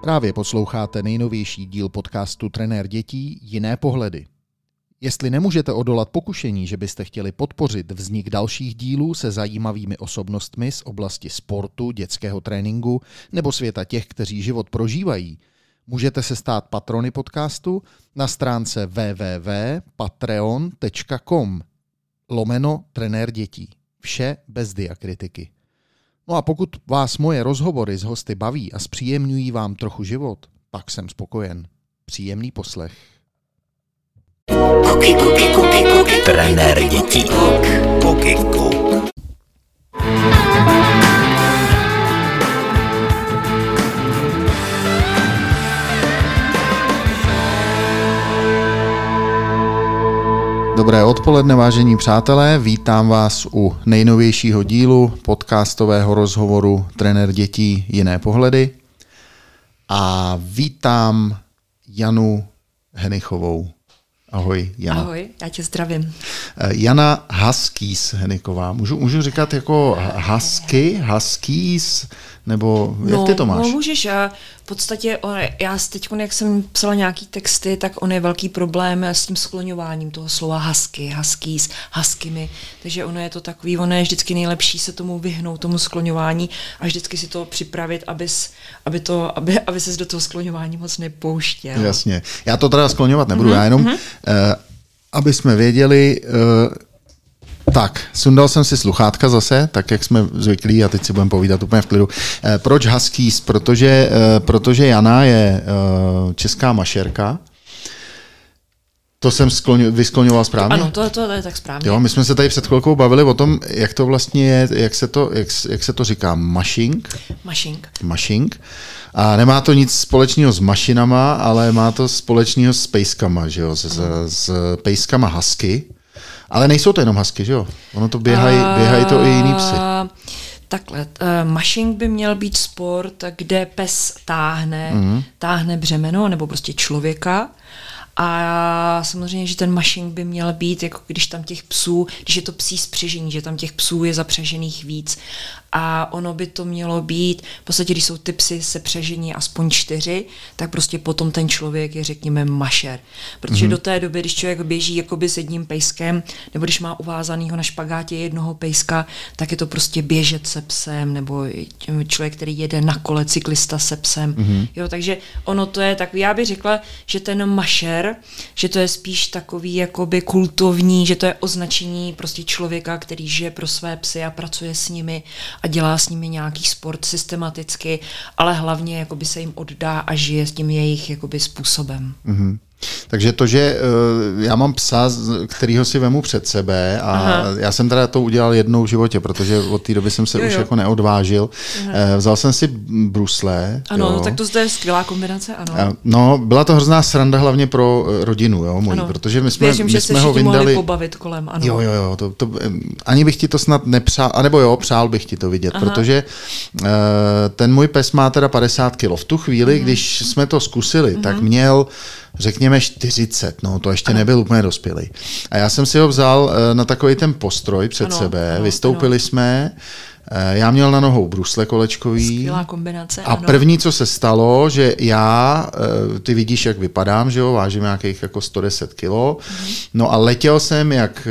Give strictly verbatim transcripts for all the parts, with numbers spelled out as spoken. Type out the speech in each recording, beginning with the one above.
Právě posloucháte nejnovější díl podcastu Trenér dětí Jiné pohledy. Jestli nemůžete odolat pokušení, že byste chtěli podpořit vznik dalších dílů se zajímavými osobnostmi z oblasti sportu, dětského tréninku nebo světa těch, kteří život prožívají, můžete se stát patrony podcastu na stránce www tečka patreon tečka com. Lomeno trenér dětí. Vše bez diakritiky. No a pokud vás moje rozhovory s hosty baví a zpříjemňují vám trochu život, pak jsem spokojen. Příjemný poslech. Trenér dětí. Dobré odpoledne, vážení přátelé, vítám vás u nejnovějšího dílu podcastového rozhovoru Trenér dětí Jiné pohledy a vítám Janu Henichovou. Ahoj, Jana. Ahoj, já tě zdravím. Jana Haskýs-Heníková. Můžu, můžu říkat jako Hasky, Haskýs, nebo jak no, ty to máš? No, můžeš. V podstatě on, já teď, jak jsem psala nějaký texty, tak on je velký problém s tím skloňováním toho slova Hasky, Haskýs, Haskymi. Takže ono je to takový, ono je vždycky nejlepší se tomu vyhnout, tomu skloňování a vždycky si to připravit, abys, aby, to, aby, aby ses do toho skloňování moc nepouštěl. Jasně. Já to teda skloňovat nebudu, mm-hmm. já jenom... Mm-hmm. Uh, aby jsme věděli, uh, tak, sundal jsem si sluchátka zase, tak jak jsme zvyklí a teď si budeme povídat úplně v klidu. Uh, proč Huskies? Protože, uh, protože Jana je uh, česká mašerka. To jsem skloň, vyskloňoval správně? Ano, to, to je tak správně. Jo, my jsme se tady před chvilkou bavili o tom, jak to vlastně je, jak se to, jak, jak se to říká, mashing? Mashing. Mashing. A nemá to nic společného s mašinama, ale má to společného s pejskama, že jo, s, s, s pejskama husky. Ale nejsou to jenom husky, že jo? Ono to běhají, běhají to i jiný psy. Takhle, uh, mashing by měl být sport, kde pes táhne, mm-hmm. táhne břemeno, nebo prostě člověka. A samozřejmě, že ten mashing by měl být, jako když tam těch psů, když je to psí spřežení, že tam těch psů je zapřežených víc. A ono by to mělo být, v podstatě, když jsou ty psy sepřežení aspoň čtyři, tak prostě potom ten člověk je, řekněme, mašer. Protože mm-hmm. do té doby, když člověk běží jakoby s jedním pejskem, nebo když má uvázanýho na špagátě jednoho pejska, tak je to prostě běžet se psem, nebo člověk, který jede na kole, cyklista se psem. Mm-hmm. Jo, takže ono to je takový, já bych řekla, že ten mašer, že to je spíš takový jakoby kultovní, že to je označení prostě člověka, který žije pro své psy a pracuje s nimi a dělá s nimi nějaký sport systematicky, ale hlavně jakoby se jim oddá a žije s tím jejich jakoby způsobem. Mm-hmm. Takže to, že uh, já mám psa, kterýho si vemu před sebe a Aha. já jsem teda to udělal jednou v životě, protože od té doby jsem se jo, už jo. jako neodvážil. Uh, vzal jsem si brusle. Ano, no, tak to zde je skvělá kombinace, ano. Uh, no, byla to hrozná sranda hlavně pro rodinu, jo, moji, ano. protože my jsme, Věřím, my že jsme ho vyndali. Mohli pobavit kolem, ano. Jo, jo, jo, to, to, ani bych ti to snad nepřál, anebo jo, přál bych ti to vidět, Aha. protože uh, ten můj pes má teda padesát kilo. V tu chvíli, mm. když jsme to zkusili, mm. tak měl řekněme čtyřicet, no to ještě ano. nebyl úplně dospělý. A já jsem si ho vzal na takový ten postroj před ano, sebe, ano, vystoupili ano. jsme, já měl na nohou brusle kolečkový. Skvělá kombinace, a ano. první, co se stalo, že já, ty vidíš, jak vypadám, že jo, vážím nějakých jako sto deset kilo, mhm. no a letěl jsem jak,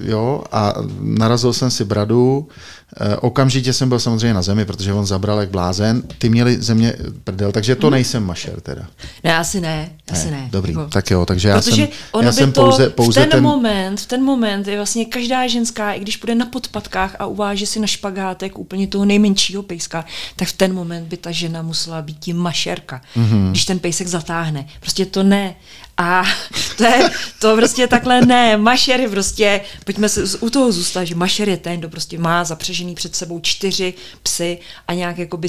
jo, a narazil jsem si bradu. Okamžitě jsem byl samozřejmě na zemi, protože on zabral jak blázen. Ty měli ze mě prdel, takže to nejsem mašer teda. Ne, asi ne, asi ne. ne. Dobrý, jako. tak jo, takže já protože jsem, já jsem to, pouze, pouze v ten, ten... moment, v ten moment je vlastně každá ženská, i když půjde na podpatkách a uváže si na špagátek úplně toho nejmenšího pejska, tak v ten moment by ta žena musela být tím mašerka, mm-hmm. když ten pejsek zatáhne. Prostě to ne. A to, je, to prostě takhle ne. Mašer je prostě, pojďme se u toho zůstat, že mašer je ten, kdo prostě má zapřežený před sebou čtyři psy a nějak jakoby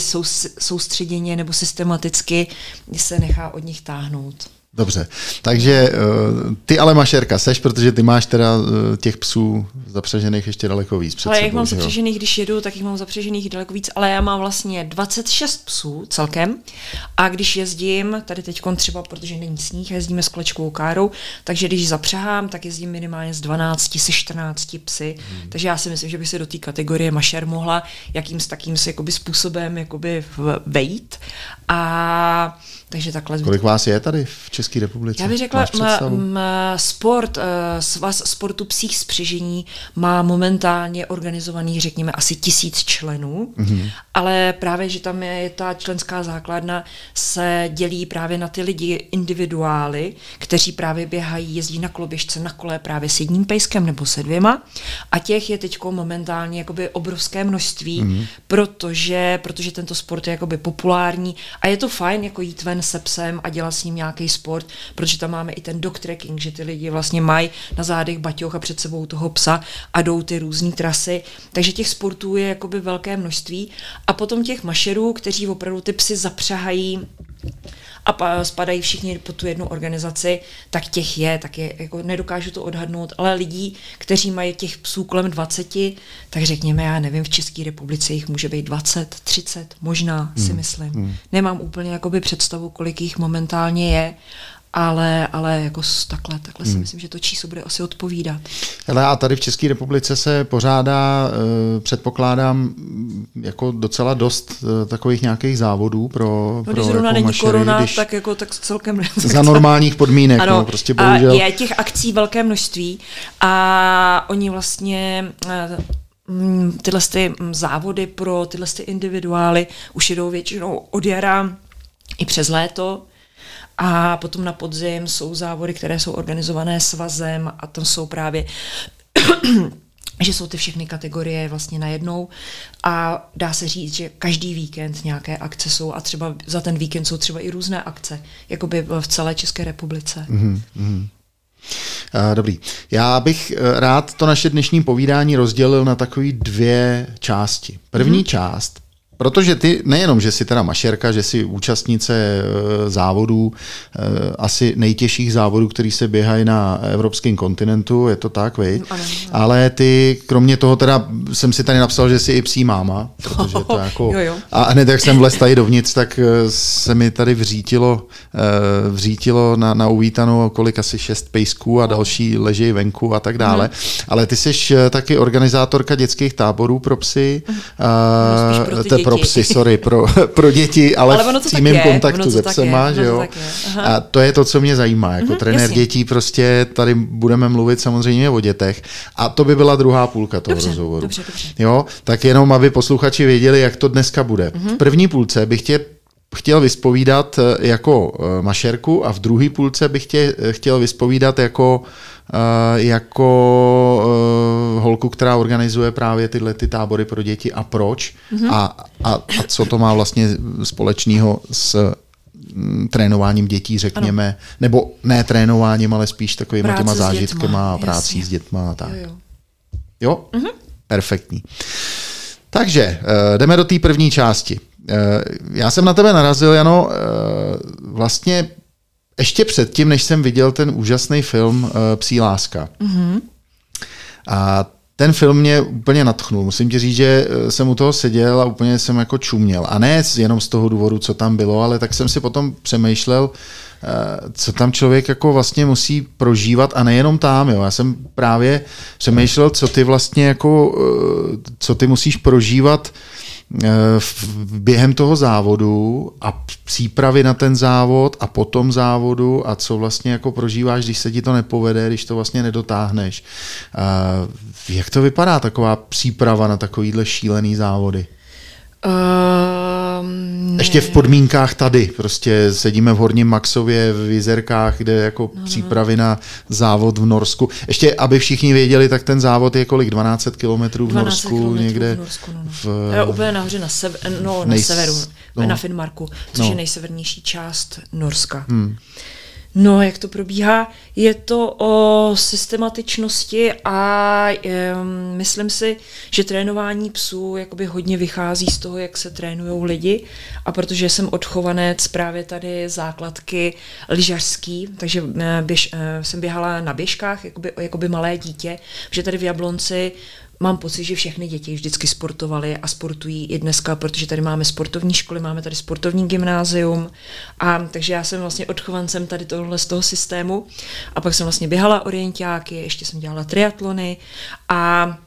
soustředěně nebo systematicky se nechá od nich táhnout. Dobře, takže ty ale mašerka seš, protože ty máš teda těch psů zapřežených ještě daleko víc. Ale já jich mám zapřežených, když jedu, tak jich mám zapřežených daleko víc, ale já mám vlastně dvacet šest psů celkem a když jezdím, tady teď třeba, protože není sníh, jezdíme s kolečkovou károu, takže když zapřehám, tak jezdím minimálně z dvanáct, se čtrnáct psy, hmm. takže já si myslím, že bych se do té kategorie mašer mohla jakým s takým se jakoby způsobem jakoby vejít A takže takhle. Kolik vás je tady v České republice? Já bych řekla, m- m- sport, svaz sportu psích spřežení má momentálně organizovaných, řekněme, asi tisíc členů, mm-hmm. ale právě, že tam je ta členská základna, se dělí právě na ty lidi individuály, kteří právě běhají, jezdí na koloběžce, na kole právě s jedním pejskem nebo se dvěma, a těch je teďko momentálně jakoby obrovské množství, mm-hmm. protože, protože tento sport je jakoby populární a je to fajn jako jít ven se psem a dělat s ním nějaký sport, protože tam máme i ten dog trekking, že ty lidi vlastně mají na zádech baťoch a před sebou toho psa a jdou ty různé trasy. Takže těch sportů je jakoby velké množství a potom těch mašerů, kteří opravdu ty psy zapřahají a spadají všichni pod tu jednu organizaci, tak těch je, tak je, jako nedokážu to odhadnout, ale lidí, kteří mají těch psů kolem dvacet, tak řekněme, já nevím, v České republice jich může být dvacet, třicet, možná hmm. si myslím. Hmm. Nemám úplně jakoby představu, kolik jich momentálně je, ale, ale jako takhle, takhle hmm. si myslím, že to číslo bude asi odpovídat. Hele, a tady v České republice se pořádá, eh, předpokládám, jako docela dost eh, takových nějakých závodů pro, no, pro jako mašery. Není korona, když tak jako tak celkem za normálních podmínek. Ano, no, prostě bohužel. Je těch akcí velké množství a oni vlastně eh, tyhle ty závody pro tyhle ty individuály už jedou většinou od jara i přes léto. A potom na podzim jsou závody, které jsou organizované svazem a tam jsou právě, že jsou ty všechny kategorie vlastně najednou a dá se říct, že každý víkend nějaké akce jsou a třeba za ten víkend jsou třeba i různé akce, jakoby v celé České republice. Mm-hmm. Dobrý. Já bych rád to naše dnešní povídání rozdělil na takové dvě části. První mm-hmm. část. Protože ty nejenom, že jsi teda mašerka, že jsi účastnice závodů, asi nejtěžších závodů, který se běhají na evropském kontinentu, je to tak, viď? Ale ty, kromě toho teda, jsem si tady napsal, že jsi i psí máma, protože to jako, jo, jo. a hned jak jsem vlez tady dovnitř, tak se mi tady vřítilo, vřítilo na, na uvítanou kolik asi šest pejsků a další ležejí venku a tak dále. Mhm. Ale ty jsi taky organizátorka dětských táborů pro psy, no, pro psy, sorry, pro, pro děti, ale, ale v přímém kontaktu se psema, že jo. To a to je to, co mě zajímá. Jako mm-hmm, trenér jasně. dětí prostě tady budeme mluvit samozřejmě o dětech. A to by byla druhá půlka toho dobře, rozhovoru. Dobře, dobře. Jo, tak jenom, aby posluchači věděli, jak to dneska bude. Mm-hmm. V první půlce bych tě chtěl vyspovídat jako mašerku a v druhé půlce bych tě chtěl vyspovídat jako jako uh, holku, která organizuje právě tyhle ty tábory pro děti a proč mm-hmm. a, a, a co to má vlastně společného s m, trénováním dětí, řekněme, ano. nebo ne trénováním, ale spíš takovýma těma zážitkama a prácí s dětma a tak. Jo, jo. jo? Mm-hmm. Perfektní. Takže uh, jdeme do té první části. Uh, já jsem na tebe narazil, Jano, uh, vlastně ještě předtím, než jsem viděl ten úžasný film uh, Psí láska. Mm-hmm. A ten film mě úplně nadchnul. Musím ti říct, že jsem u toho seděl a úplně jsem jako čuměl. A ne jenom z toho důvodu, co tam bylo, ale tak jsem si potom přemýšlel, uh, co tam člověk jako vlastně musí prožívat a nejenom tam. Jo. Já jsem právě přemýšlel, co ty vlastně jako, uh, co ty musíš prožívat během toho závodu a přípravy na ten závod a potom závodu a co vlastně jako prožíváš, když se ti to nepovede, když to vlastně nedotáhneš. Uh, jak to vypadá taková příprava na takovýhle šílený závody? Um, Ještě v podmínkách tady. Prostě sedíme v Horním Maxově, v Jizerkách, kde jako no. přípravy na závod v Norsku. Ještě, aby všichni věděli, tak ten závod je kolik? dvanáct kilometrů v Norsku? Někde v Norsku, no, no. V, Já, úplně nahoře na, sever, no, nejs... na severu, no. na Finnmarku, což no. je nejsevernější část Norska. Hmm. No, jak to probíhá? Je to o systematičnosti a je, myslím si, že trénování psů jakoby hodně vychází z toho, jak se trénujou lidi. A protože jsem odchovanec právě tady základky lyžařský, takže běž, jsem běhala na běžkách jakoby, jakoby malé dítě, že tady v Jablonci mám pocit, že všechny děti vždycky sportovaly a sportují i dneska, protože tady máme sportovní školy, máme tady sportovní gymnázium. A takže já jsem vlastně odchovancem tady tohle z toho systému. A pak jsem vlastně běhala orientáky, ještě jsem dělala triatlony a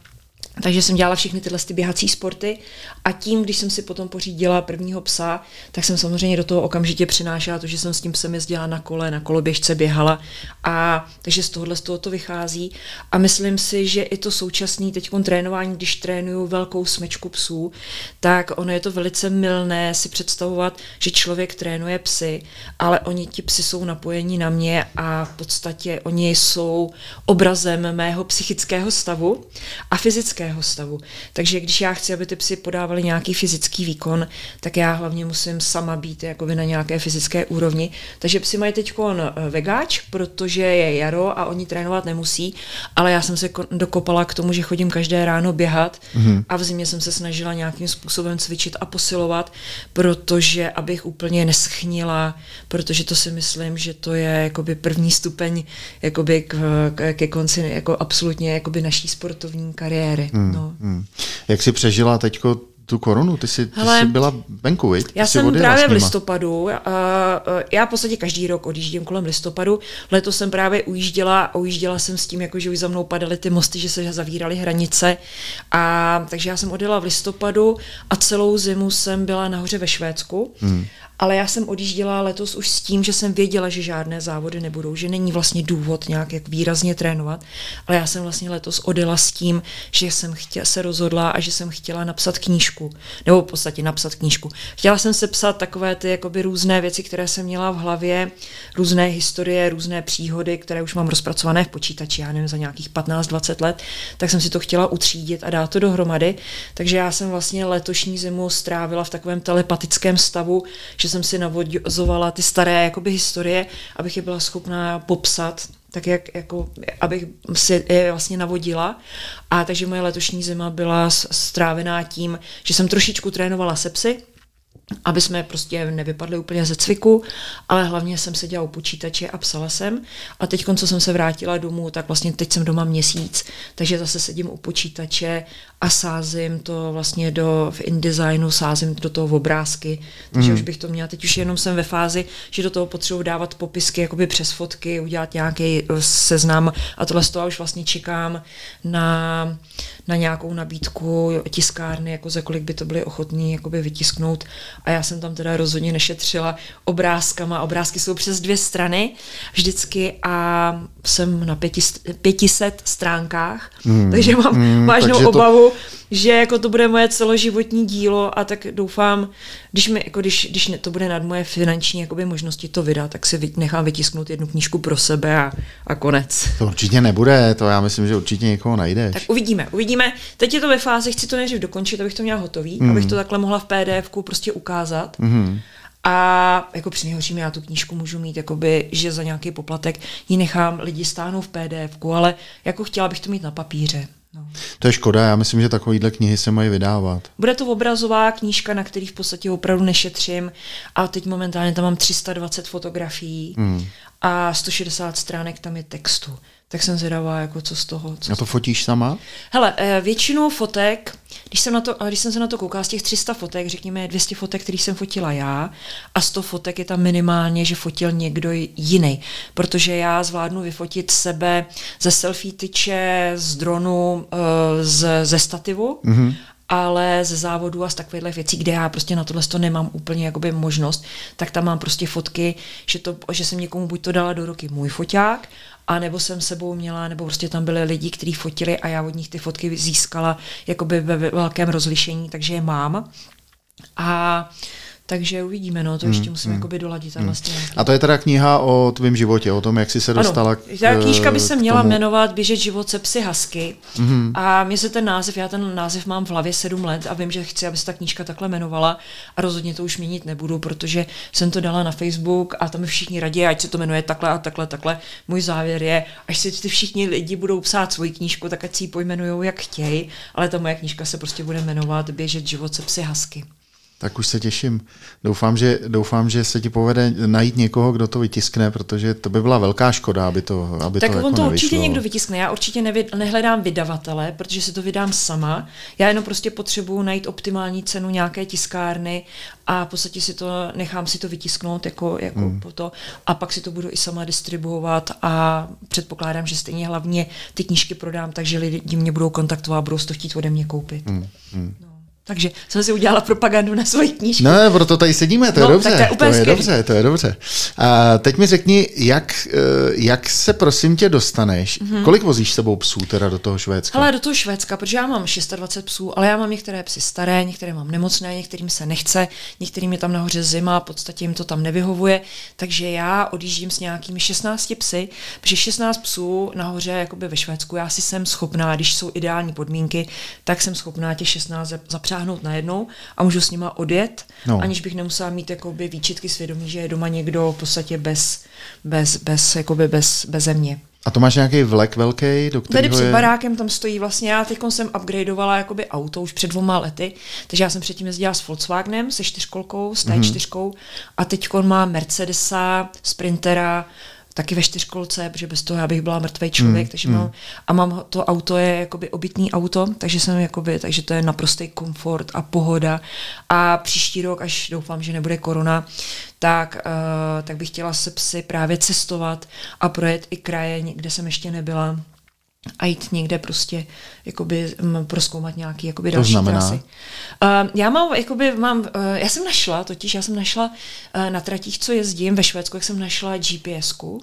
Takže jsem dělala všechny tyhle ty běhací sporty a tím, když jsem si potom pořídila prvního psa, tak jsem samozřejmě do toho okamžitě přinášela to, že jsem s tím psem jezdila na kole, na koloběžce běhala. A takže z tohohle z toho to vychází. A myslím si, že i to současné teď trénování, když trénuju velkou smečku psů, tak ono je to velice mylné si představovat, že člověk trénuje psy, ale oni ti psi jsou napojení na mě a v podstatě oni jsou obrazem mého psychického stavu a fyzického stavu. Takže když já chci, aby ty psy podávali nějaký fyzický výkon, tak já hlavně musím sama být jakoby na nějaké fyzické úrovni. Takže psi mají teďkon vegáč, protože je jaro a oni trénovat nemusí, ale já jsem se dokopala k tomu, že chodím každé ráno běhat mm-hmm. a v zimě jsem se snažila nějakým způsobem cvičit a posilovat, protože abych úplně neschnila, protože to si myslím, že to je jakoby první stupeň jakoby k, k, ke konci jako absolutně jakoby naší sportovní kariéry. Hmm, no. hmm. Jak jsi přežila teďko tu koronu? Ty jsi, ty Hele, jsi byla venku, viď? Já jsem právě v listopadu. A, a, já v podstatě každý rok odjíždím kolem listopadu. Letos jsem právě ujížděla a ujížděla jsem s tím, jako že už za mnou padaly ty mosty, že se zavíraly hranice. A, takže já jsem odjela v listopadu a celou zimu jsem byla nahoře ve Švédsku. Hmm. Ale já jsem odjížděla letos už s tím, že jsem věděla, že žádné závody nebudou, že není vlastně důvod nějak jak výrazně trénovat, ale já jsem vlastně letos odjela s tím, že jsem chtěla, se rozhodla a že jsem chtěla napsat knížku, nebo v podstatě napsat knížku. Chtěla jsem se psát takové ty jakoby různé věci, které jsem měla v hlavě, různé historie, různé příhody, které už mám rozpracované v počítači, já nevím, za nějakých patnáct dvacet let, tak jsem si to chtěla utřídit a dát to dohromady. Takže já jsem vlastně letošní zimu strávila v takovém telepatickém stavu, že jsem si navozovala ty staré jakoby historie, abych je byla schopná popsat, tak jak, jako, abych si je vlastně navodila. A takže moje letošní zima byla strávená tím, že jsem trošičku trénovala se psy, aby jsme prostě nevypadli úplně ze cviku, ale hlavně jsem seděla u počítače a psala jsem. A teď, co jsem se vrátila domů, tak vlastně teď jsem doma měsíc, takže zase sedím u počítače a sázím to vlastně do, v InDesignu, sázím do toho obrázky, takže mm. už bych to měla. Teď už jenom jsem ve fázi, že do toho potřebuji dávat popisky, jakoby přes fotky, udělat nějaký seznam a tohle z toho už vlastně čekám na, na nějakou nabídku tiskárny, jako za kolik by to byly ochotní jakoby vytisknout. A já jsem tam teda rozhodně nešetřila obrázkama. Obrázky jsou přes dvě strany vždycky a jsem na pěti, pětiset stránkách, hmm. takže mám hmm, vážnou takže obavu, to... že jako to bude moje celoživotní dílo a tak doufám, když, mi, jako když, když to bude nad moje finanční jakoby možnosti to vydat, tak si nechám vytisknout jednu knížku pro sebe a, a konec. To určitě nebude, to já myslím, že určitě někoho najdeš. Tak uvidíme, uvidíme. Teď je to ve fázi, chci to nejdřív dokončit, abych to měla hotový, hmm. abych to takhle mohla v pé dé efku prostě ukázat. Hmm. A jako při nejhorším já tu knížku můžu mít, jakoby, že za nějaký poplatek ji nechám, lidi stáhnou v pé dé efku, ale jako chtěla bych to mít na papíře. No. To je škoda, já myslím, že takovýhle knihy se mají vydávat. Bude to obrazová knížka, na který v podstatě opravdu nešetřím a teď momentálně tam mám tři sta dvacet fotografií mm. a sto šedesát stránek tam je textu. Tak jsem zvědavá, jako co z toho. Co a to fotíš sama? Hele, většinu fotek, když jsem, na to, když jsem se na to koukala, z těch tři sta fotek, řekněme dvě stě fotek, který jsem fotila já, a sto fotek je tam minimálně, že fotil někdo jiný. Protože já zvládnu vyfotit sebe ze selfie tyče, z dronu, z, ze stativu, mm-hmm. ale ze závodu a z takových věcí, kde já prostě na tohle to nemám úplně jakoby možnost, tak tam mám prostě fotky, že, to, že jsem někomu buď to dala do ruky můj foťák, a nebo jsem sebou měla, nebo prostě tam byly lidi, kteří fotili a já od nich ty fotky získala jakoby ve velkém rozlišení, takže je mám. A takže uvidíme, no, to ještě musím mm, jakoby doladit. Mm. A to je teda kniha o tvém životě, o tom, jak jsi se dostala k, ta knížka by se měla jmenovat Běžet život se psy husky. Mm. A mě se ten název, já ten název mám v hlavě sedm let a vím, že chci, aby se ta knížka takhle jmenovala a rozhodně to už měnit nebudu, protože jsem to dala na Facebook a tam všichni radí, ať se to jmenuje takhle a takhle, takhle. Můj závěr je, až si ty všichni lidi budou psát svoji knížku, tak ať si ji pojmenujou, jak chtějí, ale ta moje knížka se prostě bude jmenovat Běžet život se psy husky. Tak už se těším. Doufám, že, doufám, že se ti povede najít někoho, kdo to vytiskne, protože to by byla velká škoda, aby to aby tak to on jako to určitě nevyšlo. Někdo vytiskne. Já určitě nevy, nehledám vydavatele, protože si to vydám sama. Já jenom prostě potřebuju najít optimální cenu nějaké tiskárny a v podstatě si to, nechám si to vytisknout jako, jako mm. po to. A pak si to budu i sama distribuovat a předpokládám, že stejně hlavně ty knížky prodám, takže lidi mě budou kontaktovat a budou to chtít ode mě koupit. Mm. Mm. No. Takže jsem si udělala propagandu na svoji knížku. No, proto tady sedíme, to je no, dobře, to je, to je dobře, to je dobře. A teď mi řekni, jak, jak se prosím tě dostaneš, mm-hmm. kolik vozíš s sebou psů teda do toho Švédska? Hele, do toho Švédska, protože já mám dvacet šest psů, ale já mám některé psy staré, některé mám nemocné, některým se nechce, některým je tam nahoře zima, v podstatě jim to tam nevyhovuje, takže já odjíždím s nějakými šestnácti psy, protože šestnáct psů nahoře jakoby ve Švédsku, já si jsem schopná, když jsou ideální podmínky, tak jsem schopná těch šestnáct zapřát táhnout najednou a můžu s nima odjet, no. aniž bych nemusela mít jakoby výčitky svědomí, že je doma někdo v podstatě bez, bez, bez, jakoby bez, bez země. A to máš nějaký vlek velký, do kterého je... Tady před barákem tam stojí vlastně, já teď jsem upgradeovala jakoby auto už před dvoma lety, takže já jsem předtím jezdila s Volkswagenem, se čtyřkolkou, s té mm-hmm. čtyřkou a teďkon má Mercedesa, Sprintera, taky ve čtyřkolce, protože bez toho já bych byla mrtvej člověk, mm, takže mm. mám, a mám to auto je jakoby obytný auto, takže jsem jakoby, takže to je naprostý komfort a pohoda a příští rok, až doufám, že nebude korona, tak, uh, tak bych chtěla se psy právě cestovat a projet i kraje, kde jsem ještě nebyla a jít někde prostě jakoby m, prozkoumat nějaký jakoby další trasy. Uh, já mám, jakoby, mám uh, já jsem našla, totiž já jsem našla uh, na tratích, co jezdím ve Švédsku, jak jsem našla G P S ku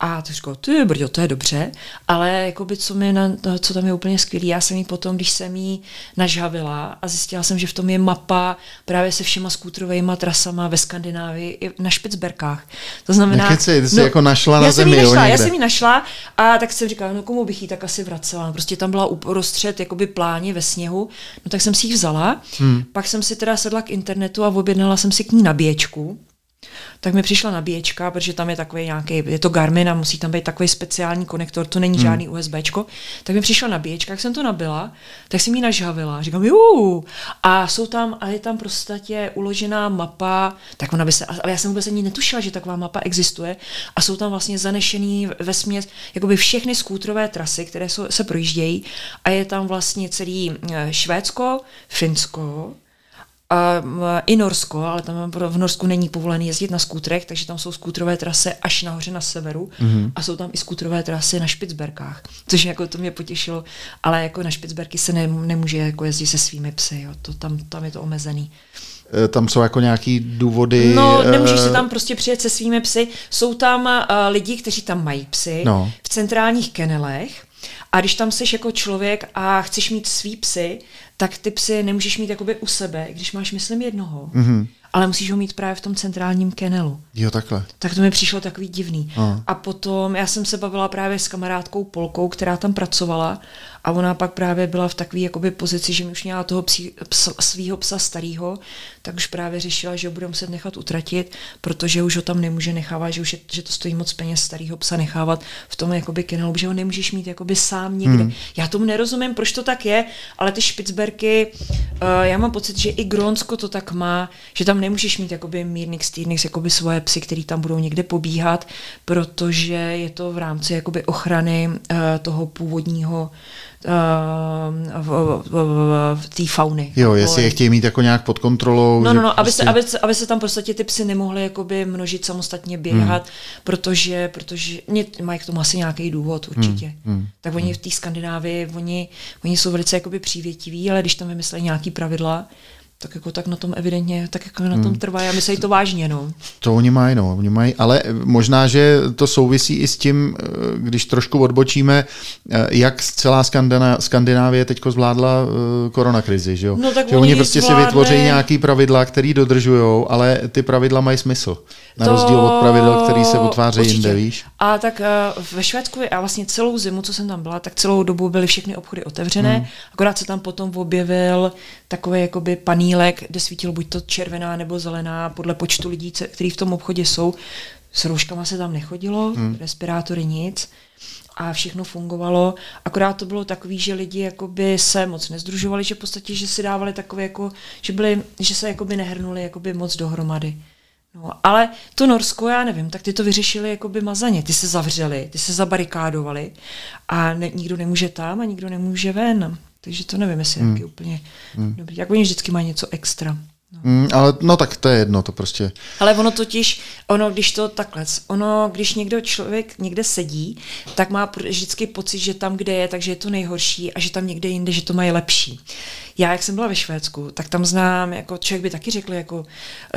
a to říkala, ty brďo, to je dobře, ale jakoby, co, mi na, co tam je úplně skvělý, já jsem ji potom, když jsem ji nažhavila a zjistila jsem, že v tom je mapa právě se všema skútrovejma trasama ve Skandinávii i na Špicberkách. To znamená... Nekeci, ty jsi no, jako našla na zemi, jo, někde. Já jsem ji našla a tak jsem říkala, no komu bych ji tak asi vracela. Prostě tam byla uprostřed jakoby pláně ve sněhu, no tak jsem si ji vzala, hmm. pak jsem si teda sedla k internetu a objednala jsem si k ní nabíječku. Tak mi přišla nabíječka, protože tam je takový nějaký, je to Garmin a musí tam být takový speciální konektor, to není žádný hmm. U S B čko, tak mi přišla nabíječka, jak jsem to nabila, tak jsem ji nažhavila, říkám juu, a jsou tam, a je tam prostě uložená mapa, tak ona by se, ale já jsem vůbec ani netušila, že taková mapa existuje a jsou tam vlastně zanešený vesměs, jakoby všechny skútrové trasy, které jsou, se projíždějí a je tam vlastně celý Švédsko, Finsko, Um, i Norsko, ale tam v Norsku není povolený jezdit na skútrech, takže tam jsou skútrové trasy až nahoře na severu mm-hmm. a jsou tam i skútrové trasy na Špicberkách, což jako to mě potěšilo, ale jako na Špicberky se ne, nemůže jako jezdit se svými psy, jo. To, tam, tam je to omezený. Tam jsou jako nějaký důvody... No, nemůžeš se tam prostě přijet se svými psy. Jsou tam uh, lidi, kteří tam mají psy no. v centrálních kenelech a když tam jsi jako člověk a chceš mít svý psy, tak ty psy nemůžeš mít jakoby u sebe, když máš, myslím, jednoho, mm-hmm. ale musíš ho mít právě v tom centrálním kennelu. Jo, takhle. Tak to mi přišlo takový divný. A. a potom, já jsem se bavila právě s kamarádkou Polkou, která tam pracovala a ona pak právě byla v takové jakoby pozici, že mi už měla toho psí, ps, svýho psa starýho, tak už právě řešila, že ho bude muset nechat utratit, protože už ho tam nemůže nechávat, že už je, že to stojí moc peněz starýho psa nechávat v tom jakoby kennelu, že ho nemůžeš mít jakoby sám někde. Mm. Já tomu nerozumím, proč to tak je, ale ty Špicberky, uh, já mám pocit, že i Grónsko to tak má, že tam nemůžeš mít jakoby mírnix, týrnix, jakoby svoje psy, který tam budou někde pobíhat, protože je to v rámci jakoby ochrany uh, toho původního uh, v, v, v, v té fauny. Jo, jestli je chtějí mít jako nějak pod kontrolou. No, no, no, prostě... aby, se, aby, aby se tam prostě ty psy nemohly jakoby množit samostatně běhat, hmm. protože, protože mají k tomu asi nějaký důvod určitě. Hmm. Hmm. Tak oni v té Skandinávii, oni, oni jsou velice jakoby přívětiví, ale když tam vymyslejí nějaký pravidla, tak jako tak na tom evidentně, tak jako na tom trvá. Já myslím to vážně, no. To oni mají, no. Oni mají, ale možná, že to souvisí i s tím, když trošku odbočíme, jak celá Skandina- Skandinávie teďko zvládla koronakrizi, že jo? No, tak že oni prostě zvládne... si vytvoří nějaký pravidla, který dodržujou, ale ty pravidla mají smysl. Na to... rozdíl od pravidel, který se utvářejí jinde, víš? A tak ve Švédsku a vlastně celou zimu, co jsem tam byla, tak celou dobu byly všechny obchody otevřené, hmm. akorát se tam potom objevil takové jakoby paní Mílek, kde svítilo buď to červená nebo zelená, podle počtu lidí, kteří v tom obchodě jsou. S rouškama se tam nechodilo, hmm. respirátory nic. a všechno fungovalo. Akorát to bylo takový, že lidi jakoby se moc nezdružovali, že v podstatě, že si dávali takové jako, že, byli, že se jakoby nehrnuli jakoby moc dohromady. No, ale to Norsko, já nevím, tak ty to vyřešili jakoby mazaně. Ty se zavřeli, ty se zabarikádovali a ne, nikdo nemůže tam a nikdo nemůže ven. Takže to nevím, jestli je taky mm. úplně mm. dobrý. Jak oni vždycky mají něco extra. No. Mm, ale no tak to je jedno, to prostě. Ale ono totiž, ono když to takhle, ono když někdo člověk někde sedí, tak má vždycky pocit, že tam, kde je, takže je to nejhorší a že tam někde jinde, že to mají lepší. Já, jak jsem byla ve Švédsku, tak tam znám, jako člověk by taky řekl, jako,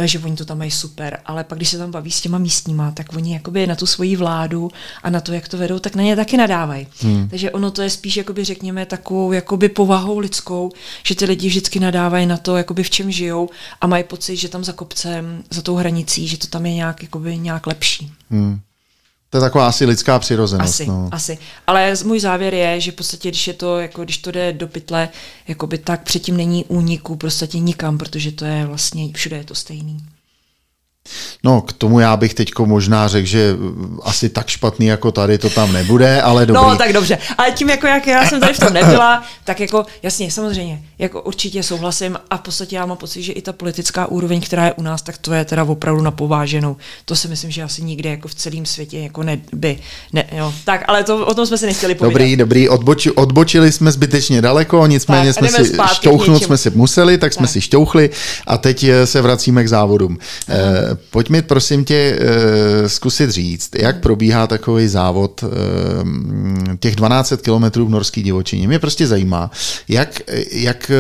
že oni to tam mají super, ale pak když se tam baví s těma místníma, tak oni jakoby na tu svoji vládu a na to, jak to vedou, tak na ně taky nadávají. Hmm. Takže ono to je spíš, jakoby, řekněme, takovou jakoby povahou lidskou, že ty lidi vždycky nadávají na to, jakoby, v čem žijou a mají pocit, že tam za kopcem, za tou hranicí, že to tam je nějak, jakoby, nějak lepší. Hmm. To je taková asi lidská přirozenost. Asi, no. asi. Ale můj závěr je, že v podstatě, když, je to, jako, když to jde do pytle, jakoby, tak předtím není úniku prostě nikam, protože to je vlastně, všude je to stejný. No, k tomu já bych teďko možná řekl, že asi tak špatný jako tady to tam nebude, ale dobrý. No, tak dobře. Ale tím, jako jak já jsem tady v tom nebyla, tak jako jasně, samozřejmě, jako určitě souhlasím a v podstatě já mám pocit, že i ta politická úroveň, která je u nás, tak to je teda opravdu na pováženou. To si myslím, že asi nikde jako v celém světě jako neby. Ne, jo. Tak, ale to, o tom jsme si nechtěli povídat. Dobrý, dobrý, odboči, odbočili jsme zbytečně daleko, nicméně tak, jsme si šťouchnout jsme si museli, tak, tak jsme si šťouchli a teď se vracíme k závodům. Uh-huh. Pojď mi, prosím tě, zkusit říct, jak probíhá takový závod těch dvanáct set kilometrů v norské divočině. Mě prostě zajímá, jak, jak,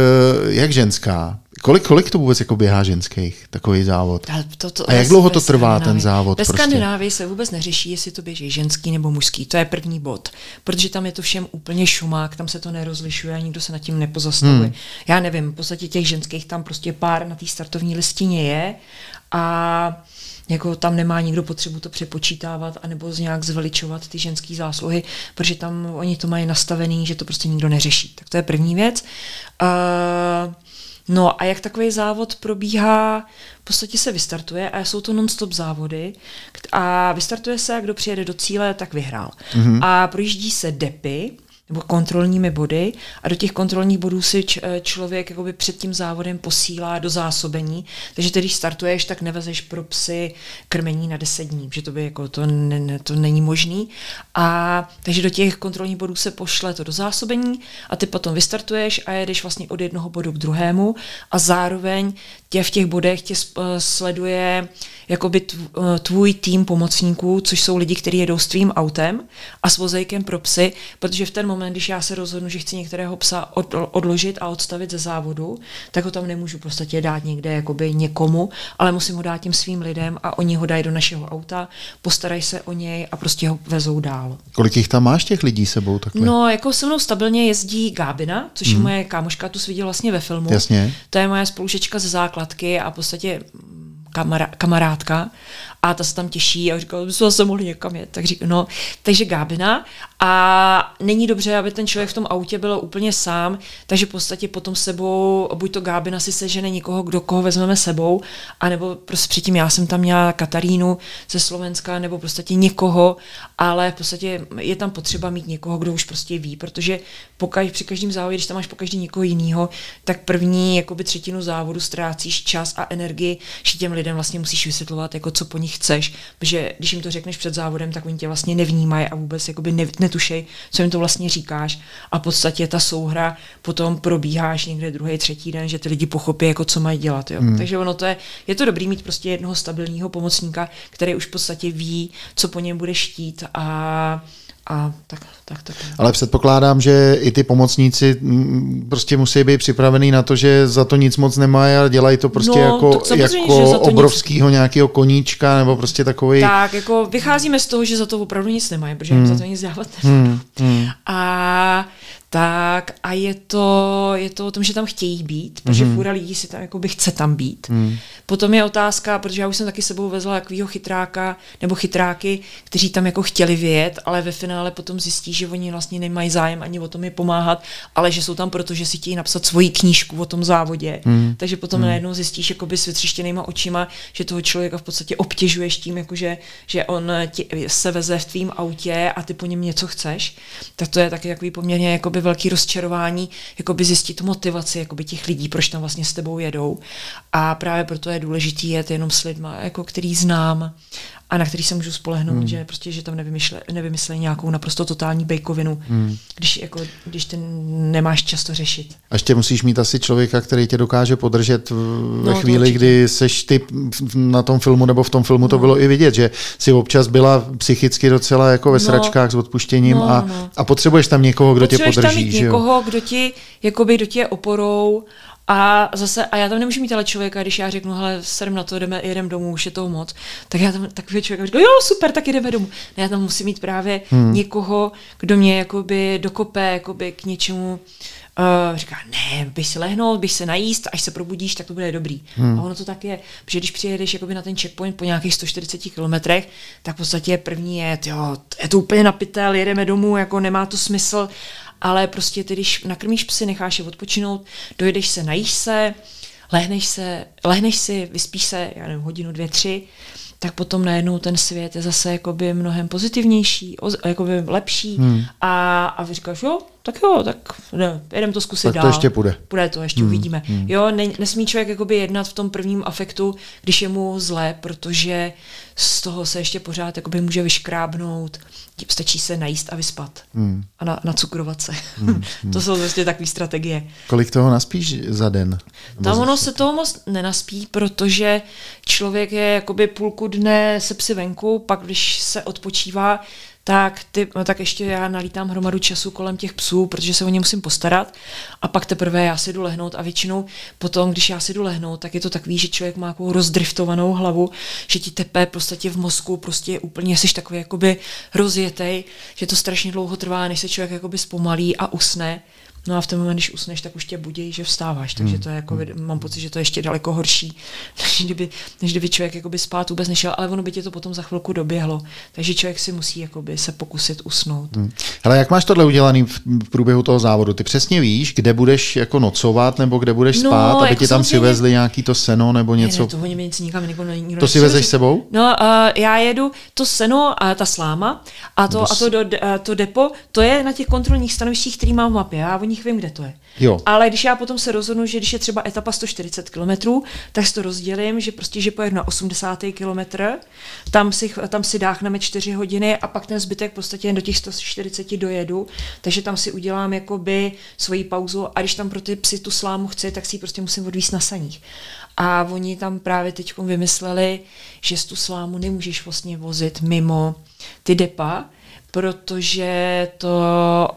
jak ženská, kolik, kolik to vůbec jako běhá ženských, takový závod? To, to, a jak dlouho to trvá ten závod? Ve Skandinávii prostě? Se vůbec neřeší, jestli to běží ženský nebo mužský. To je první bod, protože tam je to všem úplně šumák, tam se to nerozlišuje a nikdo se nad tím nepozastavuje. Hmm. Já nevím, v podstatě těch ženských tam prostě pár na té startovní listině je a jako tam nemá nikdo potřebu to přepočítávat anebo nějak zveličovat ty ženský zásluhy, protože tam oni to mají nastavený, že to prostě nikdo neřeší. Tak to je první věc. Uh, no a jak takový závod probíhá, v podstatě se vystartuje a jsou to non-stop závody a vystartuje se a kdo přijede do cíle, tak vyhrál. Mm-hmm. A projíždí se depy, nebo kontrolními body a do těch kontrolních bodů si č- člověk jakoby před tím závodem posílá do zásobení, takže když startuješ, tak nevezeš pro psy krmení na deset dní, že to by jako to, ne, ne, to není možný. A takže do těch kontrolních bodů se pošle to do zásobení a ty potom vystartuješ a jedeš vlastně od jednoho bodu k druhému a zároveň tě v těch bodech tě sleduje jakoby tvůj tým pomocníků, což jsou lidi, kteří jedou s tvým autem a s vozejkem pro psy, protože v ten moment když já se rozhodnu, že chci některého psa odložit a odstavit ze závodu, tak ho tam nemůžu prostě dát někde jakoby někomu, ale musím ho dát tím svým lidem a oni ho dají do našeho auta, postarají se o něj a prostě ho vezou dál. Kolik jich tam máš těch lidí sebou takhle? No, jako se mnou stabilně jezdí Gábina, což mm. je moje kámoška, tu jsi viděl vlastně ve filmu. Jasně. To je moje spolužečka ze základky a v podstatě Kamara- kamarádka a ta se tam těší a říkala, že bychom se mohli někam jet. Tak řík, no, takže Gábina a není dobře, aby ten člověk v tom autě byl úplně sám, takže v podstatě potom sebou, buď to Gábina si sežene někoho, kdo koho vezmeme sebou, anebo prostě předtím já jsem tam měla Katarínu ze Slovenska, nebo prostě někoho, ale v podstatě je tam potřeba mít někoho, kdo už prostě ví, protože pokaž, při každém závodě, když tam máš pokaždý někoho jiného, tak první jakoby třetinu závodu ztrácíš čas a energii, že těm lidem vlastně musíš vysvětlovat, jako co po nich chceš, protože když jim to řekneš před závodem, tak oni tě vlastně nevnímají a vůbec jakoby ne, netušej, co jim to vlastně říkáš a v podstatě ta souhra potom probíháš někde druhý, třetí den, že ty lidi pochopí, jako co mají dělat. Jo. Hmm. Takže ono to je, je to dobrý mít prostě jednoho stabilního pomocníka, který už v podstatě ví, co po něm bude štít a A tak, tak, tak. Ale předpokládám, že i ty pomocníci prostě musí být připravení na to, že za to nic moc nemají a dělají to prostě no, jako, to jako obrovskýho nic... nějakého koníčka nebo prostě takový... Tak, jako vycházíme z toho, že za to opravdu nic nemají, protože hmm. jim za to nic dávat nemůžu. Hmm. Hmm. A tak a je to, je to o tom, že tam chtějí být, protože mm. fůra lidí si tam jakoby chce tam být. Mm. Potom je otázka, protože já už jsem taky sebou vezla takovýho chytráka nebo chytráky, kteří tam jako chtěli vyjet, ale ve finále potom zjistí, že oni vlastně nemají zájem ani o tom je pomáhat, ale že jsou tam proto, že si chtějí napsat svoji knížku o tom závodě. Mm. Takže potom mm. najednou zjistíš jakoby s vytřeštěnýma očima, že toho člověka v podstatě obtěžuješ tím, jakože, že on tě, se veze v tvým autě a ty po něm něco chceš. Tak to je taky takový poměrně jakoby velký rozčarování, jakoby zjistit motivaci jakoby těch lidí, proč tam vlastně s tebou jedou. A právě proto je důležitý jet jenom s lidma, jako který znám a na který se můžu spolehnout, hmm. že prostě, že tam nevymyslej, nevymyslej nějakou naprosto totální bejkovinu, hmm. když, jako, když ten nemáš často řešit. A ještě musíš mít asi člověka, který tě dokáže podržet ve no, chvíli, kdy seš ty na tom filmu, nebo v tom filmu to no. bylo i vidět, že jsi občas byla psychicky docela jako ve sračkách no. s odpuštěním no, a, no. a potřebuješ tam někoho, kdo potřebuješ tě podrží. Potřebuješ tam mít někoho, kdo ti, jakoby, kdo ti je oporou. A zase, a já tam nemůžu mít ale člověka, když já řeknu, hele, sedm na to, jdeme, jedem domů, už je toho moc, tak já tam takový člověk říkám, jo, super, tak jdeme domů. Ne, já tam musím mít právě hmm. někoho, kdo mě jakoby dokope jakoby k něčemu, uh, říká, ne, běž si lehnout, běž se najíst, až se probudíš, tak to bude dobrý. Hmm. A ono to tak je, protože když přijedeš jakoby na ten checkpoint po nějakých sto čtyřiceti kilometrech, tak v podstatě první je, jo, je to úplně na pytel, jedeme domů, jako nemá to smysl. Ale prostě ty, když nakrmíš psy, necháš je odpočinout, dojedeš se, najíš se, lehneš se, lehneš si, vyspíš se, já nevím, hodinu, dvě, tři, tak potom najednou ten svět je zase jakoby mnohem pozitivnější, jakoby lepší hmm. a, a vy říkáš, jo, tak jo, tak ne, jedem to zkusit dál. Tak to dál. ještě půjde. Půjde to, ještě hmm. uvidíme. Hmm. Jo, ne, nesmí člověk jakoby jednat v tom prvním afektu, když je mu zle, protože z toho se ještě pořád jakoby může vyškrábnout. Stačí se najíst a vyspat. Hmm. A na, nacukrovat se. Hmm. To jsou vlastně takové strategie. Kolik toho naspíš za den? Tam ono se toho moc nenaspí, protože člověk je jakoby půlku dne se psy venku, pak když se odpočívá, tak, ty, no tak ještě já nalítám hromadu času kolem těch psů, protože se o ně musím postarat a pak teprve já si jdu lehnout a většinou potom, když já si jdu lehnout, tak je to takový, že člověk má takovou rozdriftovanou hlavu, že ti tepe prostě v mozku, prostě úplně jsi takový jakoby rozjetej, že to strašně dlouho trvá, než se člověk jakoby zpomalí a usne. No a v ten moment, když usneš, tak už tě budí, že vstáváš. Takže to je jako, mám pocit, že to je ještě daleko horší, než kdyby, než kdyby člověk jakoby spát vůbec nešel, ale ono by tě to potom za chvilku doběhlo. Takže člověk si musí jakoby se pokusit usnout. Hmm. Hele, jak máš tohle udělaný v průběhu toho závodu? Ty přesně víš, kde budeš jako nocovat nebo kde budeš spát, no, aby ti tam přivezli nějaký to seno nebo něco? Ne, ne, to oni mi nic nikam nikdo, nikdo to si vezeš s sebou? No, uh, já jedu to seno a ta sláma a to, Dos... a to, do, uh, to depo, to je na těch kontrolních stanovištích, který mám v mapě. Já nich vím, kde to je. Jo. Ale když já potom se rozhodnu, že když je třeba etapa sto čtyřicet kilometrů, tak si to rozdělím, že prostě, že pojedu na osmdesátý kilometr, tam si, tam si dáchneme čtyři hodiny a pak ten zbytek v podstatě do těch sto čtyřiceti dojedu, takže tam si udělám jakoby svoji pauzu a když tam pro ty psy tu slámu chci, tak si ji prostě musím odvíst na saních. A oni tam právě teď vymysleli, že tu slámu nemůžeš vlastně vozit mimo ty depa, protože to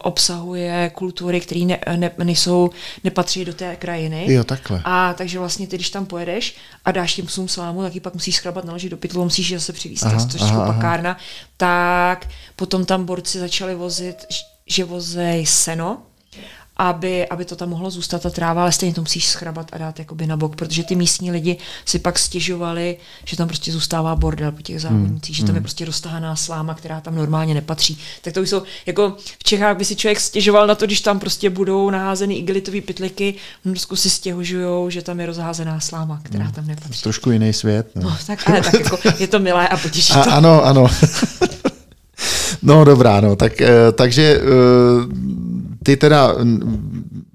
obsahuje kultury, které ne, ne, nejsou, nepatří do té krajiny. Jo, takhle. A takže vlastně ty, když tam pojedeš a dáš tím psům slámu, tak ji pak musíš schrabat, naložit do pytlu, musíš ji zase přivízt, což je pakárna. Tak potom tam borci začali vozit, že vozej seno, Aby, aby to tam mohlo zůstat ta tráva, ale stejně to musíš schrabat a dát jakoby na bok, protože ty místní lidi si pak stěžovali, že tam prostě zůstává bordel po těch závodnicích, mm. že tam je prostě roztahaná sláma, která tam normálně nepatří. Tak to už jsou, jako v Čechách by si člověk stěžoval na to, když tam prostě budou naházeny igelitový pytliky, v Norsku si stěžujou, že tam je rozházená sláma, která mm. tam nepatří. Trošku jiný svět. Ne? No, tak, ale tak jako je to milé a potěší to. Ano, ano. No dobrá, no, tak, takže ty teda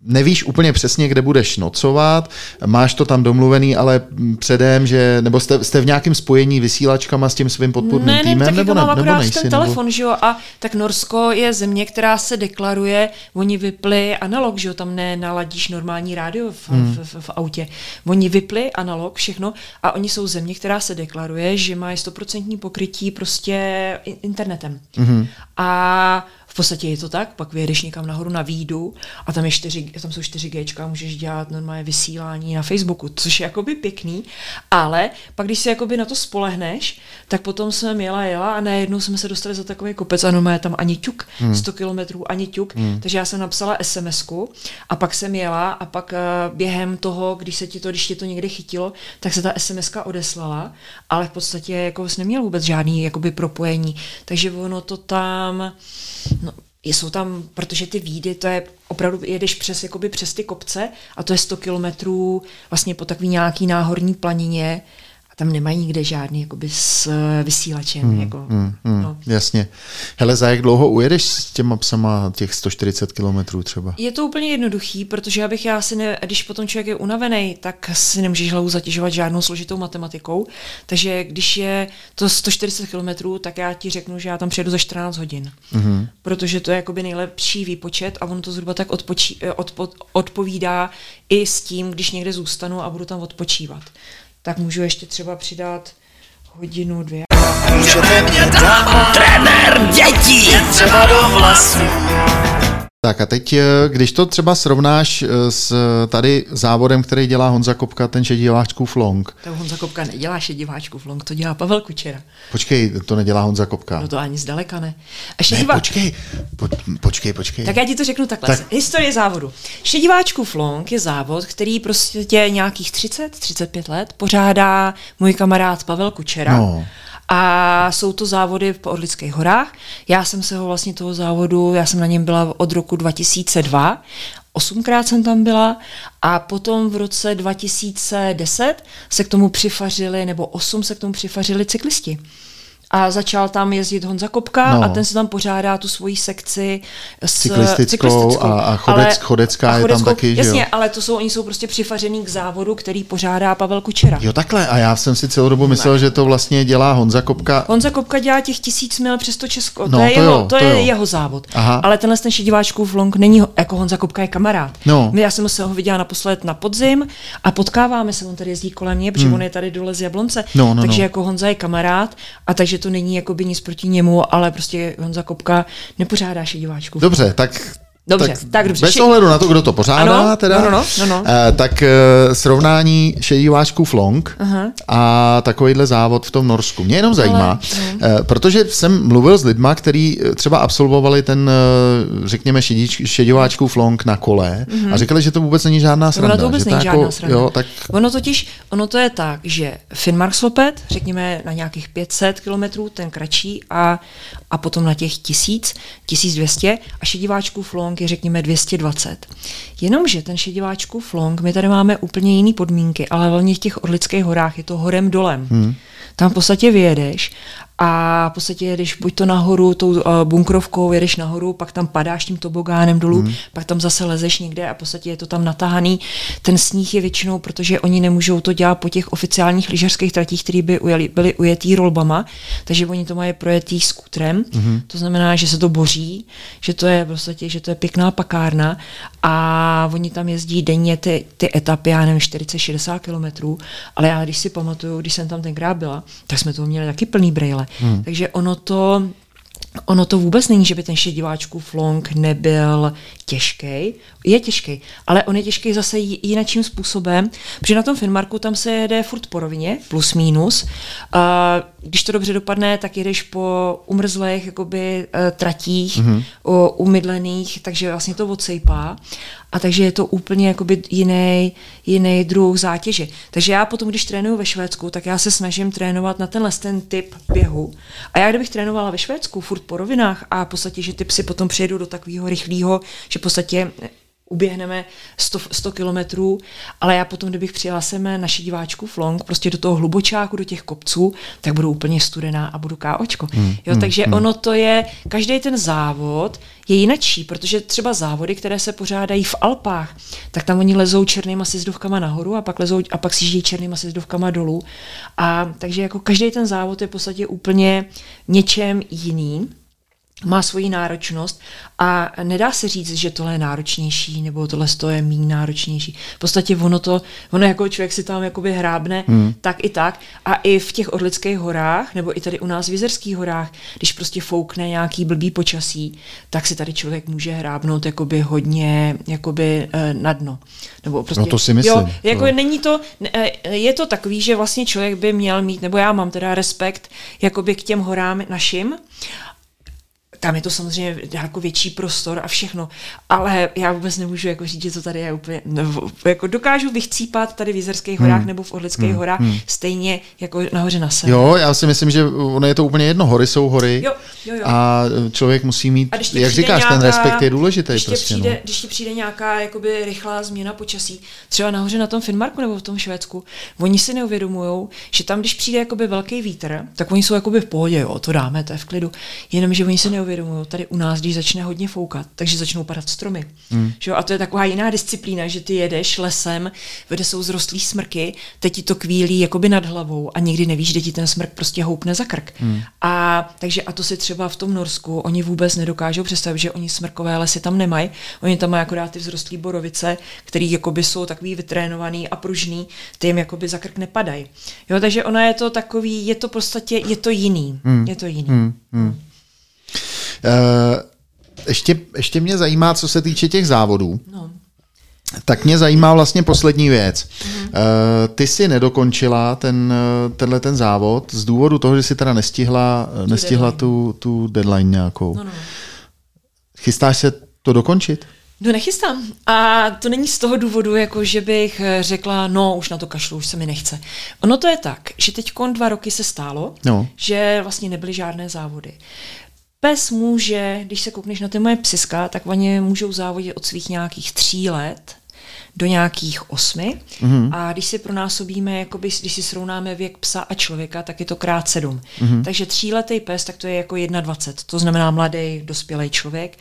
nevíš úplně přesně, kde budeš nocovat, máš to tam domluvený, ale předem, že, nebo jste, jste v nějakém spojení vysílačkama s tím svým podpůrným ne, týmem, ne, nebo, ne, nebo nejsi? Ten telefon, nebo... že jo, a tak Norsko je země, která se deklaruje, oni vypli analog, že jo, tam nenaladíš normální rádio v, hmm. v, v, v autě, oni vypli analog, všechno, a oni jsou země, která se deklaruje, že mají stoprocentní pokrytí prostě internetem. Hmm. A v podstatě je to tak, pak vyjedeš někam nahoru na Výdu a tam, je čtyři, tam jsou čtyři géčka a můžeš dělat normálně vysílání na Facebooku, což je jakoby pěkný, ale pak když si jakoby na to spolehneš, tak potom jsem jela, jela a najednou jsme se dostali za takový kopec a normálně tam ani ťuk, hmm. sto kilometrů ani ťuk, hmm. takže já jsem napsala SMSku a pak jsem jela a pak během toho, když se ti to, když tě to někde chytilo, tak se ta SMSka odeslala, ale v podstatě jako jsi neměl vůbec žádný jakoby propojení, takže ono to tam... No, jsou tam, protože ty výjdy, to je opravdu, jedeš přes, jakoby přes ty kopce a to je sto kilometrů vlastně po takový nějaký náhorní planině a tam nemají nikde žádný jakoby s vysílačem. Hmm, jako, hmm, no. Jasně. Hele, za jak dlouho ujedeš s těma psama těch sto čtyřicet kilometrů třeba? Je to úplně jednoduchý, protože abych já si ne, když potom člověk je unavený, tak si nemůžeš hlavu zatěžovat žádnou složitou matematikou, takže když je to sto čtyřicet kilometrů, tak já ti řeknu, že já tam přijedu za čtrnáct hodin, mm-hmm. protože to je jakoby nejlepší výpočet a on to zhruba tak odpočí, odpo, odpovídá i s tím, když někde zůstanu a budu tam odpočívat. Tak můžu ještě třeba přidat hodinu, dvě. Můžete mě dávat, trenér dětí, je třeba do vlasů. Tak a teď, když to třeba srovnáš s tady závodem, který dělá Honza Kopka, ten Šediváčkův long. To Honza Kopka nedělá Šediváčkův long, to dělá Pavel Kučera. Počkej, to nedělá Honza Kopka. No to ani zdaleka ne. A šedivá... ne počkej, po, počkej, počkej. Tak já ti to řeknu takhle. Tak... Historie závodu. Šediváčkův long je závod, který prostě nějakých třicet, třicet pět let pořádá můj kamarád Pavel Kučera. No. A jsou to závody v Orlických horách. Já jsem se ho vlastně toho závodu, já jsem na něm byla od roku dva tisíce dva, osmkrát jsem tam byla a potom v roce dva tisíce deset se k tomu přifařili, nebo osm se k tomu přifařili cyklisti. A začal tam jezdit Honza Kopka no. a ten se tam pořádá tu svoji sekci s cyklistickou, cyklistickou. A, a, chodec, ale, chodecká a chodeckou je tam taky. Jasně, jo? Ale to jsou, oni jsou prostě přifařený k závodu, který pořádá Pavel Kučera. Jo takhle, a já jsem si celou dobu myslel, ne. že to vlastně dělá Honza Kopka. Honza Kopka dělá těch tisíc mil přes to Česko, no, to je, to jeho, jo, to to je jeho závod. Aha. Ale tenhle ten Šediváčkův long není, jako Honza Kopka je kamarád. No. Já jsem se ho viděla naposled na podzim a potkáváme se, on tady jezdí kolem mě, protože hmm. on je tady dole z Jablonce, no, no, takže no. jako Honza je kamarád a takže to není jakoby nic proti němu, ale prostě Honza Kopka nepořádá Šediváčku. Dobře, tak... Dobře, tak, tak dobře. Bez ohledu na to, kdo to pořádá, ano, teda, no, no, no, no. Eh, tak eh, srovnání Šediváčkův long uh-huh. a takovýhle závod v tom Norsku. Mě jenom zajímá, uh-huh. eh, protože jsem mluvil s lidma, kteří třeba absolvovali ten, eh, řekněme, Šediváčkův long na kole uh-huh. a říkali, že to vůbec není žádná sranda. Ono to vůbec není žádná sranda. Jo, tak... Ono totiž, ono to je tak, že Finnmarksløpet, řekněme na nějakých pět set kilometrů, ten kratší a, a potom na těch tisíc, tisíc dvě stě a Šediváčkův long je řekněme dvě stě dvacet. Jenomže ten Šediváčkův long, my tady máme úplně jiný podmínky, ale hlavně v těch Orlických horách je to horem dolem. Hmm. Tam v podstatě vyjedeš a v podstatě jedeš buď to nahoru tou uh, bunkrovkou, jedeš nahoru, pak tam padáš tím tobogánem dolů, hmm. pak tam zase lezeš někde a v podstatě je to tam natáhaný. Ten sníh je většinou, protože oni nemůžou to dělat po těch oficiálních lyžařských tratích, které by ujeli, byly ujetý rolbama, takže oni to mají projetý skutrem. Hmm. To znamená, že se to boří, že to je v podstatě, že to je pěkná pakárna a oni tam jezdí denně ty, ty etapy, já nevím, čtyřicet až šedesát kilometrů, ale já když si pamatuju, když jsem tam tenkrát byla, tak jsme to měli taky plný brejle. Hmm. Takže ono to, ono to vůbec není, že by ten Šediváčkův long nebyl těžký. Je těžký, ale on je těžký zase jinačím způsobem, protože na tom Finnmarku tam se jede furt po rovině, plus minus. Když to dobře dopadne, tak jedeš po umrzlých jakoby, tratích, hmm. umydlených, takže vlastně to odsejpá. A takže je to úplně jakoby jiný, jiný druh zátěže. Takže já potom, když trénuju ve Švédsku, tak já se snažím trénovat na tenhle ten typ běhu. A já kdybych trénovala ve Švédsku furt po rovinách a v podstatě, že ty psy potom přijedou do takového rychlého, že v podstatě uběhneme sto kilometrů, ale já potom, kdybych přijela sem na Šediváčkův long, prostě do toho hlubočáku, do těch kopců, tak budu úplně studená a budu káočko. Hmm, jo, hmm, takže hmm. ono to je, každý ten závod je jinačí, protože třeba závody, které se pořádají v Alpách, tak tam oni lezou černýma sjezdovkama nahoru a pak lezou a pak sjíždějí černýma sjezdovkama dolů. A takže jako každý ten závod je v podstatě úplně něčem jiným. má svoji náročnost a nedá se říct, že tohle je náročnější nebo tohle je míň náročnější. V podstatě ono to, ono jako člověk si tam jakoby hrábne, hmm. tak i tak. A i v těch Orlických horách, nebo i tady u nás v Jizerských horách, když prostě foukne nějaký blbý počasí, tak si tady člověk může hrábnout jakoby hodně jakoby na dno. Nebo prostě, no to si myslím. Jo, jako to... Není to, je to takový, že vlastně člověk by měl mít, nebo já mám teda respekt jakoby k těm horám našim. Tam je to samozřejmě daleko větší prostor a všechno, ale já vůbec nemůžu jako říct, že to tady je úplně, nebo, jako dokážu vychcípat tady v Jizerských horách hmm. nebo v Orlických hmm. horách, hmm. stejně jako nahoře na sever. Jo, já si myslím, že ono je to úplně jedno, hory jsou hory jo, jo, jo. a člověk musí mít, jak říkáš, nějaká, ten respekt je důležitý. Když ti prostě, přijde, no. když ti přijde nějaká jakoby rychlá změna počasí, třeba nahoře na tom Finnmarku nebo v tom Švédsku, oni si neuvědomujou, že tam, když přijde jakoby velký vítr, tak oni jsou jakoby v pohodě, jo, to dáme, to je v klidu, jenomže oni se neuvědomují, tady u nás, když začne hodně foukat, takže začnou padat stromy. Hmm. Že jo? A to je taková jiná disciplína, že ty jedeš lesem, kde jsou zrostlý smrky, teď ti to kvílí jakoby nad hlavou a nikdy nevíš, kde ti ten smrk prostě houpne za krk. Hmm. A, takže, a to si třeba v tom Norsku oni vůbec nedokážou představit, že oni smrkové lesy tam nemají. Oni tam mají akorát ty vzrostlý borovice, který jakoby jsou takový vytrénovaný a pružný, ty jim jakoby za krk nepadají. Jo? Takže ona je to takový, je to prostě, je to jiný. Hmm. Je to jiný. Hmm. Hmm. Uh, ještě, ještě mě zajímá, co se týče těch závodů, no. tak mě zajímá vlastně poslední věc. Mm. Uh, ty jsi nedokončila ten, tenhle ten závod z důvodu toho, že jsi teda nestihla, nestihla tu, tu deadline nějakou. No, no. Chystáš se to dokončit? No nechystám. A to není z toho důvodu, jako že bych řekla, no už na to kašlu, už se mi nechce. Ono to je tak, že teďkon dva roky se stálo, no. že vlastně nebyly žádné závody. Pes může, když se koukneš na ty moje psiska, tak oni můžou závodit od svých nějakých tří let do nějakých osmi. Mm-hmm. A když si pronásobíme, jakoby, když si srovnáme věk psa a člověka, tak je to krát sedm. Mm-hmm. Takže tříletý pes, tak to je jako dvacet jedna, to znamená mladý, dospělý člověk.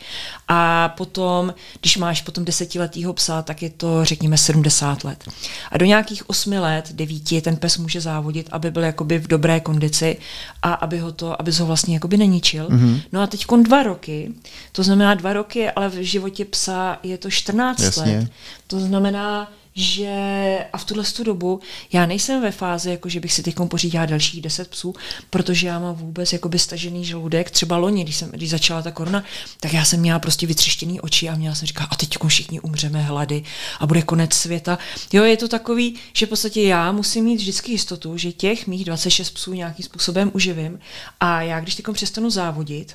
A potom, když máš potom desetiletýho psa, tak je to, řekněme, sedmdesát let. A do nějakých osmi let, devíti, ten pes může závodit, aby byl jakoby v dobré kondici a aby ho to, aby ho vlastně jakoby neničil. Mm-hmm. No a teďkon dva roky, to znamená dva roky, ale v životě psa je to čtrnáct Jasně. let. To znamená, že a v tuhle dobu já nejsem ve fázi, jako že bych si teď pořídila dalších deset psů, protože já mám vůbec jakoby stažený žaludek. Třeba loni, když, jsem, když začala ta korona, tak já jsem měla prostě vytřeštěný oči a měla jsem říkala, a teď všichni umřeme hlady a bude konec světa. Jo, je to takový, že v podstatě já musím mít vždycky jistotu, že těch mých dvacet šest psů nějakým způsobem uživím a já, když teď přestanu závodit,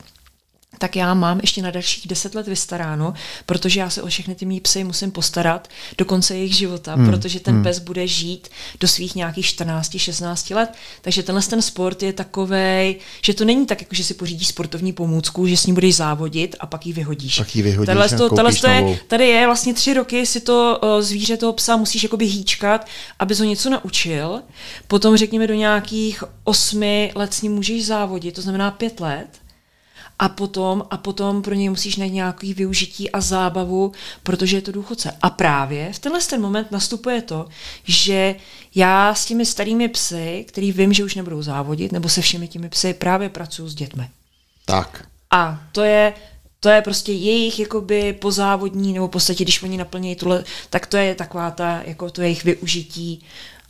tak já mám ještě na dalších deset let vystaráno, protože já se o všechny ty mý psy musím postarat do konce jejich života, hmm. protože ten hmm. pes bude žít do svých nějakých čtrnáct šestnáct let. Takže tenhle ten sport je takovej, že to není tak, jako že si pořídíš sportovní pomůcku, že s ní budeš závodit a pak ji vyhodíš. Pak ji vyhodíš a to, koupíš novou. Tady je vlastně tři roky, si to zvíře toho psa musíš jakoby hýčkat, abys ho něco naučil. Potom řekněme do nějakých osmi let s ním můžeš závodit, to znamená pět let. A potom, a potom pro něj musíš najít nějaký využití a zábavu, protože je to důchodce. A právě v tenhle ten moment nastupuje to, že já s těmi starými psy, který vím, že už nebudou závodit, nebo se všemi těmi psy, právě pracuju s dětmi. Tak. A to je... To je prostě jejich jakoby pozávodní, nebo v podstatě, když oni naplnějí tohle, tak to je taková ta, jako to jejich využití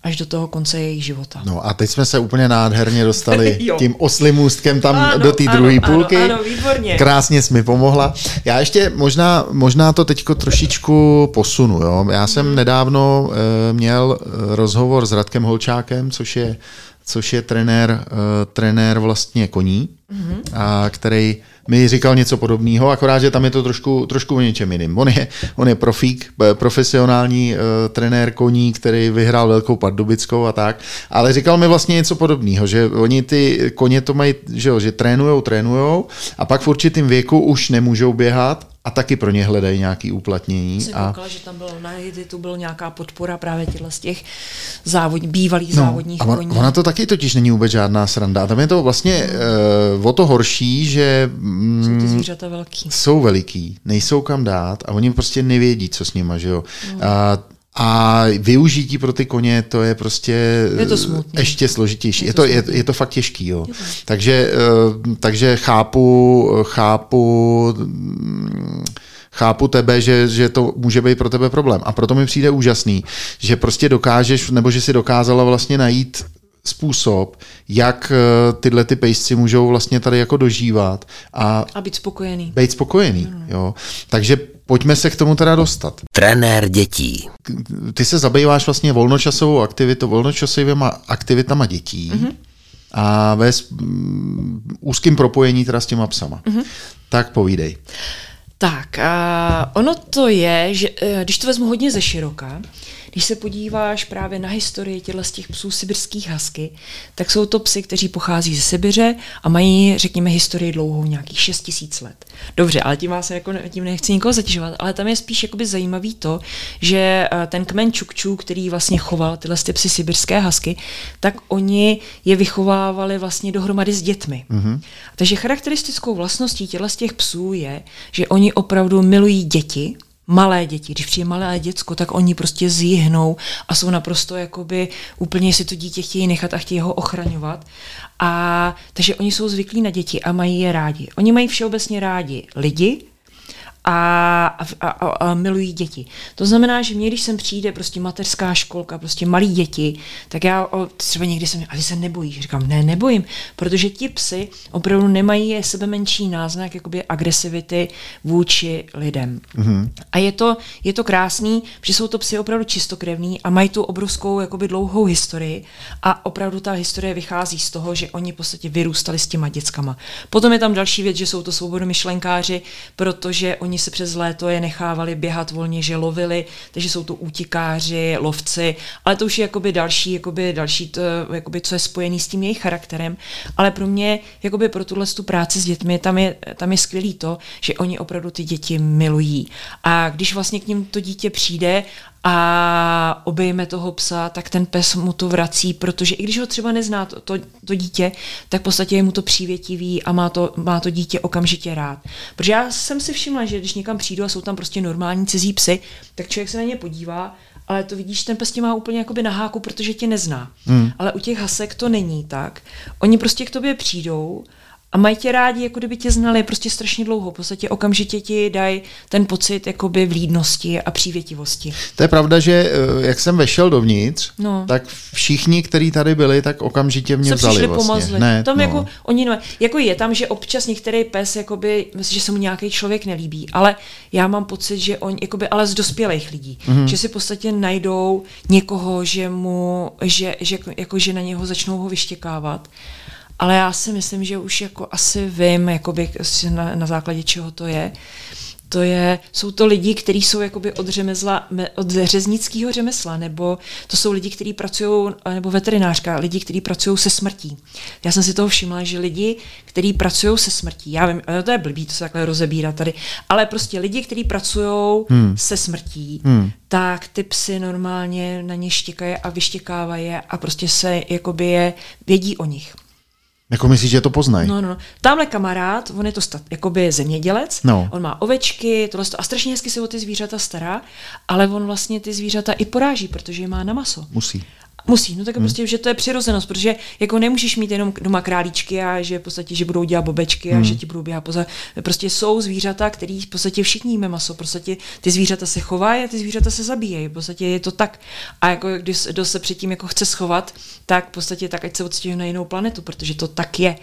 až do toho konce jejich života. No a teď jsme se úplně nádherně dostali tím oslím můstkem tam ano, do té druhé půlky. Ano, ano, výborně. Krásně jsi mi pomohla. Já ještě možná, možná to teďko trošičku posunu. Jo? Já jsem hmm. nedávno uh, měl rozhovor s Radkem Holčákem, což je, což je trenér, uh, trenér vlastně koní, hmm. a který mi říkal něco podobného, akorát, že tam je to trošku, trošku o něčem jiným. On je, on je profík, profesionální uh, trenér koní, který vyhrál Velkou Pardubickou a tak, ale říkal mi vlastně něco podobného, že oni ty koně to mají, že, jo, že trénujou, trénujou a pak v určitém věku už nemůžou běhat a taky pro ně hledají nějaké uplatnění. Jsem a... koukala, že tam bylo na Editu byla nějaká podpora právě z těch závod, bývalých no, závodních on, koní. Ona to taky totiž není vůbec žádná sranda. A tam je to vlastně uh, o to horší, že mm, jsou ty zvířata velký. Jsou veliký, nejsou kam dát a oni prostě nevědí, co s nima. Že jo? No. A A využití pro ty koně, to je prostě je to ještě složitější. Je to, je, je to fakt těžký. Jo. Jo. Takže, takže chápu, chápu, chápu tebe, že, že to může být pro tebe problém. A proto mi přijde úžasný, že prostě dokážeš, nebo že si dokázala vlastně najít způsob, jak tyhle ty pejsci můžou vlastně tady jako dožívat. A, a být spokojený. Být spokojený, mm. jo. Takže pojďme se k tomu teda dostat. Trenér dětí. Ty se zabýváš vlastně volnočasovou aktivitou, volnočasovými aktivitama dětí mm-hmm. a ve úzkým propojení teda s těma psama. Mm-hmm. Tak povídej. Tak, a ono to je, že když to vezmu hodně ze široka, když se podíváš právě na historii těchto z těch psů sibirských husky, tak jsou to psy, kteří pochází ze Sibiře a mají, řekněme, historii dlouhou nějakých šest tisíc let. Dobře, ale tím, vás jako, tím nechci nikoho zatěžovat, ale tam je spíš jakoby zajímavý to, že ten kmen Čukčů, který vlastně choval tyhle z ty psy sibirské husky, tak oni je vychovávali vlastně dohromady s dětmi. Mm-hmm. Takže charakteristickou vlastností těchto z těch psů je, že oni opravdu milují děti, malé děti, když přijde malé děcko, tak oni prostě zjihnou a jsou naprosto jakoby úplně si to dítě chtějí nechat a chtějí ho ochraňovat. A takže oni jsou zvyklí na děti a mají je rádi. Oni mají všeobecně rádi lidi a, a, a, a milují děti. To znamená, že mě, když sem přijde prostě mateřská školka, prostě malí děti, tak já o, třeba někdy jsem, ale se nebojíš. Říkám, ne, nebojím, protože ti psy opravdu nemají sebe menší náznak jakoby agresivity vůči lidem. Mm-hmm. A je to, je to krásný, že jsou to psy opravdu čistokrevní a mají tu obrovskou jakoby dlouhou historii a opravdu ta historie vychází z toho, že oni v podstatě vyrůstali s těma dětskama. Potom je tam další věc, že jsou to svobodomyšlenkáři, protože oni Oni se přes léto je nechávali běhat volně, že lovili, takže jsou to útikáři, lovci, ale to už je jakoby další, jakoby další to, jakoby co je spojený s tím jejich charakterem. Ale pro mě, jakoby pro tuhle tu práci s dětmi, tam je, tam je skvělý to, že oni opravdu ty děti milují. A když vlastně k nim to dítě přijde a obejme toho psa, tak ten pes mu to vrací, protože i když ho třeba nezná to, to, to dítě, tak v podstatě je mu to přívětivý a má to, má to dítě okamžitě rád. Protože já jsem si všimla, že když někam přijdu a jsou tam prostě normální cizí psy, tak člověk se na ně podívá, ale to vidíš, ten pes tě má úplně jakoby na háku, protože tě nezná. Hmm. Ale u těch hasek to není tak. Oni prostě k tobě přijdou a mají tě rádi, jako kdyby tě znali prostě strašně dlouho. V podstatě okamžitě ti dají ten pocit jakoby vlídnosti a přívětivosti. To je pravda, že jak jsem vešel dovnitř, no. tak všichni, kteří tady byli, tak okamžitě mě se vzali. Přišli vlastně. Pomazli. Ne, tam no. jako, oni, no, jako je tam, že občas některý pes, jakoby, myslím, že se mu nějaký člověk nelíbí, ale já mám pocit, že oni, jakoby, ale z dospělých lidí, mm-hmm. že si v podstatě najdou někoho, že, mu, že, že, jako, že na něho začnou ho vyštěkávat. Ale já si myslím, že už jako asi vím, jakoby, na, na základě čeho to je. To je, jsou to lidi, kteří jsou jakoby od, řemezla, od řeznického řemesla, nebo to jsou lidi, kteří pracují, nebo veterinářka, lidi, kteří pracují se smrtí. Já jsem si toho všimla, že lidi, kteří pracují se smrtí, já vím, to je blbý, to se takhle rozebírá tady, ale prostě lidi, kteří pracují hmm. se smrtí, hmm. tak ty psy normálně na ně štěkají a vyštěkávají je a prostě se jakoby je, vědí o nich. Jako myslíš, že to poznají? No, no. Tamhle kamarád, on je to stat, jakoby zemědělec, no. on má ovečky, tohle a strašně hezky se o ty zvířata stará, ale on vlastně ty zvířata i poráží, protože je má na maso. Musí. Musí, no tak hmm. prostě, že to je přirozenost, protože jako nemůžeš mít jenom doma králíčky a že v podstatě, že budou dělat bobečky a hmm. že ti budou běhat poza. Prostě jsou zvířata, který v podstatě všichni jíme maso, prostě ty zvířata se chovají a ty zvířata se zabíjejí, v podstatě je to tak. A jako když kdo se předtím jako chce schovat, tak v podstatě tak, ať se odstěhuje na jinou planetu, protože to tak je.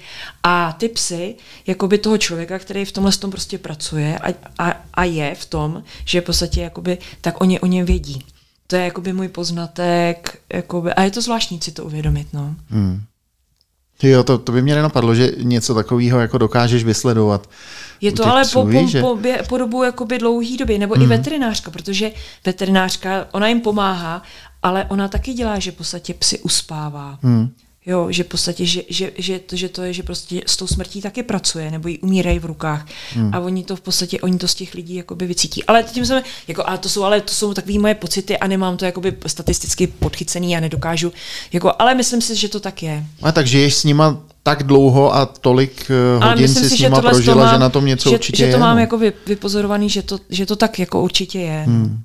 A ty psy, jakoby toho člověka, který v tomhle tom prostě pracuje a, a, a je v tom, že v podstatě jakoby, tak oni o něm vědí. To je jakoby můj poznatek. Jakoby, a je to zvláštní si to uvědomit. No. Hmm. Jo, to, to by mě nenapadlo, že něco takového jako dokážeš vysledovat. Je to ale psů, po, víš, po, po, po dobu jakoby dlouhý doby. Nebo hmm. i veterinářka, protože veterinářka, ona jim pomáhá, ale ona taky dělá, že v podstatě psy uspává. Hmm. Jo, že v podstatě, že, že, že, to, že to je, že prostě s tou smrtí taky pracuje, nebo jí umírají v rukách. Hmm. A oni to v podstatě, oni to z těch lidí jakoby vycítí. Ale tím jsem, jako, a to jsou, ale to jsou takové moje pocity a nemám to jakoby statisticky podchycený a nedokážu, jako, ale myslím si, že to tak je. A takže ješ s nima tak dlouho a tolik uh, hodin si, si s nima prožila, mám, že na tom něco že, určitě že to je, mám no. jako vypozorovaný, že to, že to tak jako určitě je. Hmm.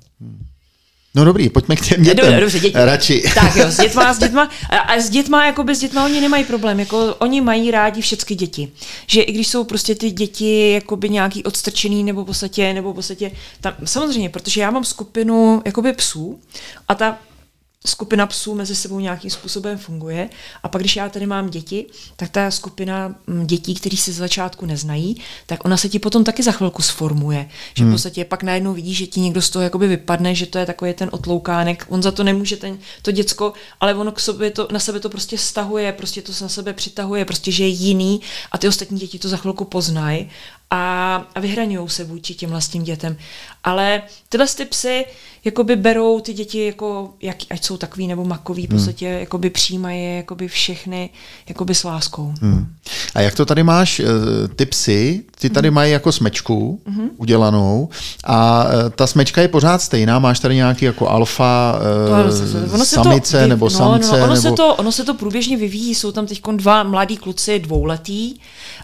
No dobrý, pojďme k těm dětem. Dobře, dobře, děti. Radši. Tak jo, s dětma, s dětma. A s dětma, jakoby s dětma oni nemají problém, jako oni mají rádi všechny děti. Že i když jsou prostě ty děti jakoby nějaký odstrčený nebo v podstatě, nebo v podstatě, tam, samozřejmě, protože já mám skupinu jakoby psů a ta skupina psů mezi sebou nějakým způsobem funguje. A pak, když já tady mám děti, tak ta skupina dětí, kteří se z začátku neznají, tak ona se ti potom taky za chvilku sformuje. Že v podstatě pak najednou vidíš, že ti někdo z toho jakoby vypadne, že to je takový ten otloukánek. On za to nemůže, ten, to děcko, ale ono k sobě to, na sebe to prostě stahuje, prostě to na sebe přitahuje, prostě že je jiný a ty ostatní děti to za chvilku poznají a, a vyhraňují se vůči těm vlastním dětem. Ale tyhle ty psy jakoby berou ty děti, jako, jak, ať jsou takový nebo makový, v podstatě hmm. jakoby přijímají jakoby všechny jakoby s láskou. Hmm. A jak to tady máš, ty psy, ty tady hmm. mají jako smečku hmm. udělanou a ta smečka je pořád stejná, máš tady nějaký jako alfa, no, samice to, nebo no, samce? No, ono, nebo... Se to, ono se to průběžně vyvíjí, jsou tam teď dva mladí kluci, dvouletí,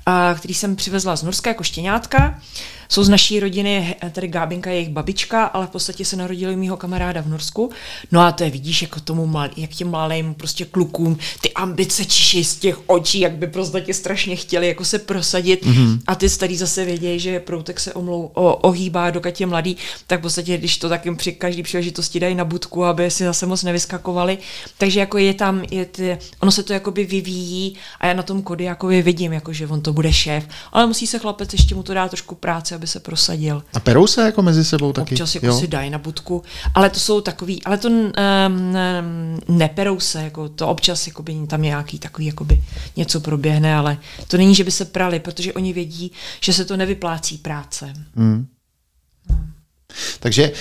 a, který jsem přivezla z Norska jako štěňátka. Jsou z naší rodiny, tady Gábinka je jejich babička, ale v podstatě se narodili u mýho kamaráda v Norsku. No a to je, vidíš, jako tomu mladý, jak těm mladým prostě klukům ty ambice čiší z těch očí, jak by prostě tě strašně chtěli jako se prosadit. Mm-hmm. A ty starý zase vědějí, že proutek se omlou, o, ohýbá, dokud je mladý, tak v podstatě, když to taky při každý příležitosti dají na budku, aby si zase moc nevyskakovali. Takže jako je tam, je ty, ono se to jakoby vyvíjí a já na tom Kody jakoby vidím, jako, že on to bude šéf, ale musí se chlapec ještě mu to dá trošku práce, aby se prosadil. A perou se jako mezi sebou taky? Občas jako jo? Si dají na budku, ale to jsou takový, ale to um, neperou se, jako to občas jakoby, tam nějaký takový jakoby, něco proběhne, ale to není, že by se prali, protože oni vědí, že se to nevyplácí práce. Hmm. Takže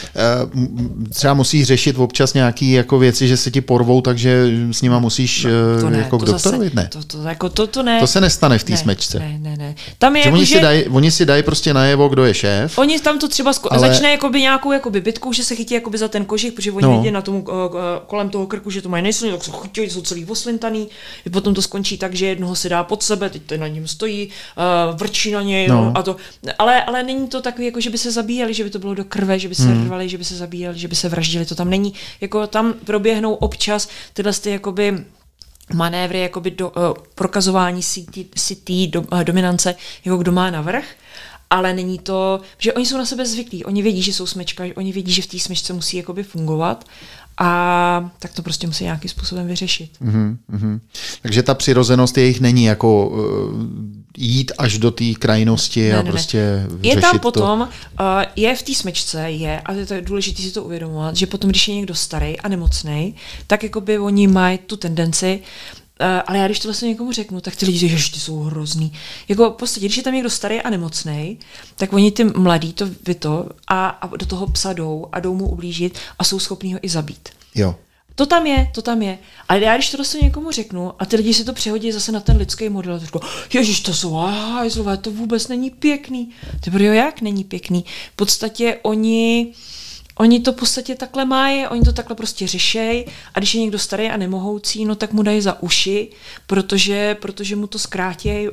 třeba musíš řešit občas nějaký jako věci, že se ti porvou, takže s nima musíš no, to ne, jako to k doktorovi, ne? To, to, jako to, to ne. To se nestane v té smečce. Ne, ne, ne. Tam je jako, oni, že... si daj, oni si dají prostě najevo, kdo je šéf. Oni tam to třeba sko- ale... začne jakoby nějakou jakoby bitku, že se chytí jakoby za ten kožich, protože oni no. vidí na tomu kolem toho krku, že to mají nejsilnější, tak se chytí, jsou celý oslintaný. Potom to skončí tak, že jednoho se dá pod sebe, teď ten na něm stojí, vrčí na něj no. a to. Ale, ale není to takový, jako že by se zabíjeli, že by to bylo do krve, že by se hmm. rvali, že by se zabíjeli, že by se vraždili, to tam není. Jako tam proběhnou občas tyhle ty jakoby manévry, jakoby do, uh, prokazování city, do, uh, dominance, jako kdo má navrch, ale není to, že oni jsou na sebe zvyklí, oni vědí, že jsou smečka, oni vědí, že v té smečce musí jakoby fungovat a tak to prostě musí nějakým způsobem vyřešit. Mm, mm. Takže ta přirozenost jejich není jako uh, jít až do té krajnosti ne, a ne, prostě ne. Je řešit tam potom, to. Uh, je v té smečce, je, a to je důležité si to uvědomovat, že potom, když je někdo starý a nemocnej, tak jakoby oni mají tu tendenci, uh, ale já když to vlastně někomu řeknu, tak ty lidi říkají, že ty jsou hrozný. Jako v podstatě, když je tam někdo starý a nemocnej, tak oni ty mladí to vy to a, a do toho psa jdou a jdou mu ublížit a jsou schopní ho i zabít. Jo. To tam je, to tam je. Ale já když to dost někomu řeknu a ty lidi si to přehodí zase na ten lidský model, tak říkají, ježiš, to jsou hajzlové, to vůbec není pěkný. Ty bro, jak není pěkný? V podstatě oni, oni to v podstatě takhle mají, oni to takhle prostě řešejí a když je někdo starý a nemohoucí, no tak mu dají za uši, protože, protože mu to zkrátějí.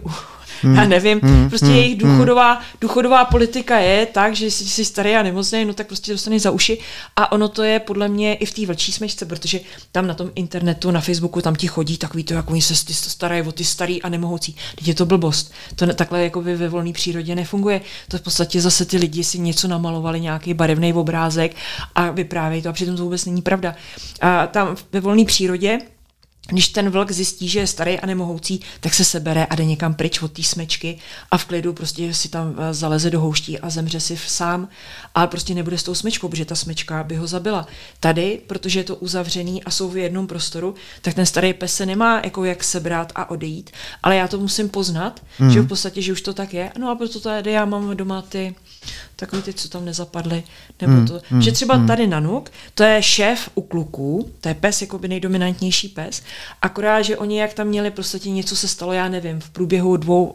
Hmm. Já nevím, hmm. prostě hmm. jejich důchodová, důchodová politika je tak, že jsi, jsi starý a nemocný, no tak prostě dostaneš za uši a ono to je podle mě i v té vlčí smečce, protože tam na tom internetu, na Facebooku, tam ti chodí takový to, jak oni se starají o ty starý a nemohoucí. Teď je to blbost. To ne, takhle jakoby ve volné přírodě nefunguje. To v podstatě zase ty lidi si něco namalovali, nějaký barevný obrázek a vyprávějí to a přitom to vůbec není pravda. A tam ve volné přírodě když ten vlk zjistí, že je starý a nemohoucí, tak se sebere a jde někam pryč od té smečky a v klidu prostě si tam zaleze do houští a zemře si sám, ale prostě nebude s tou smečkou, protože ta smečka by ho zabila. Tady, protože je to uzavřený a jsou v jednom prostoru, tak ten starý pes se nemá jako jak sebrat a odejít, ale já to musím poznat, mm. že v podstatě, že už to tak je, no a proto tady já mám doma ty takový ty, co tam nezapadly, nebo to, mm, že třeba mm. tady Nanuk, to je šéf u kluků, to je pes, jakoby nejdominantnější pes, akorát, že oni jak tam měli, prostě něco se stalo, já nevím, v průběhu dvou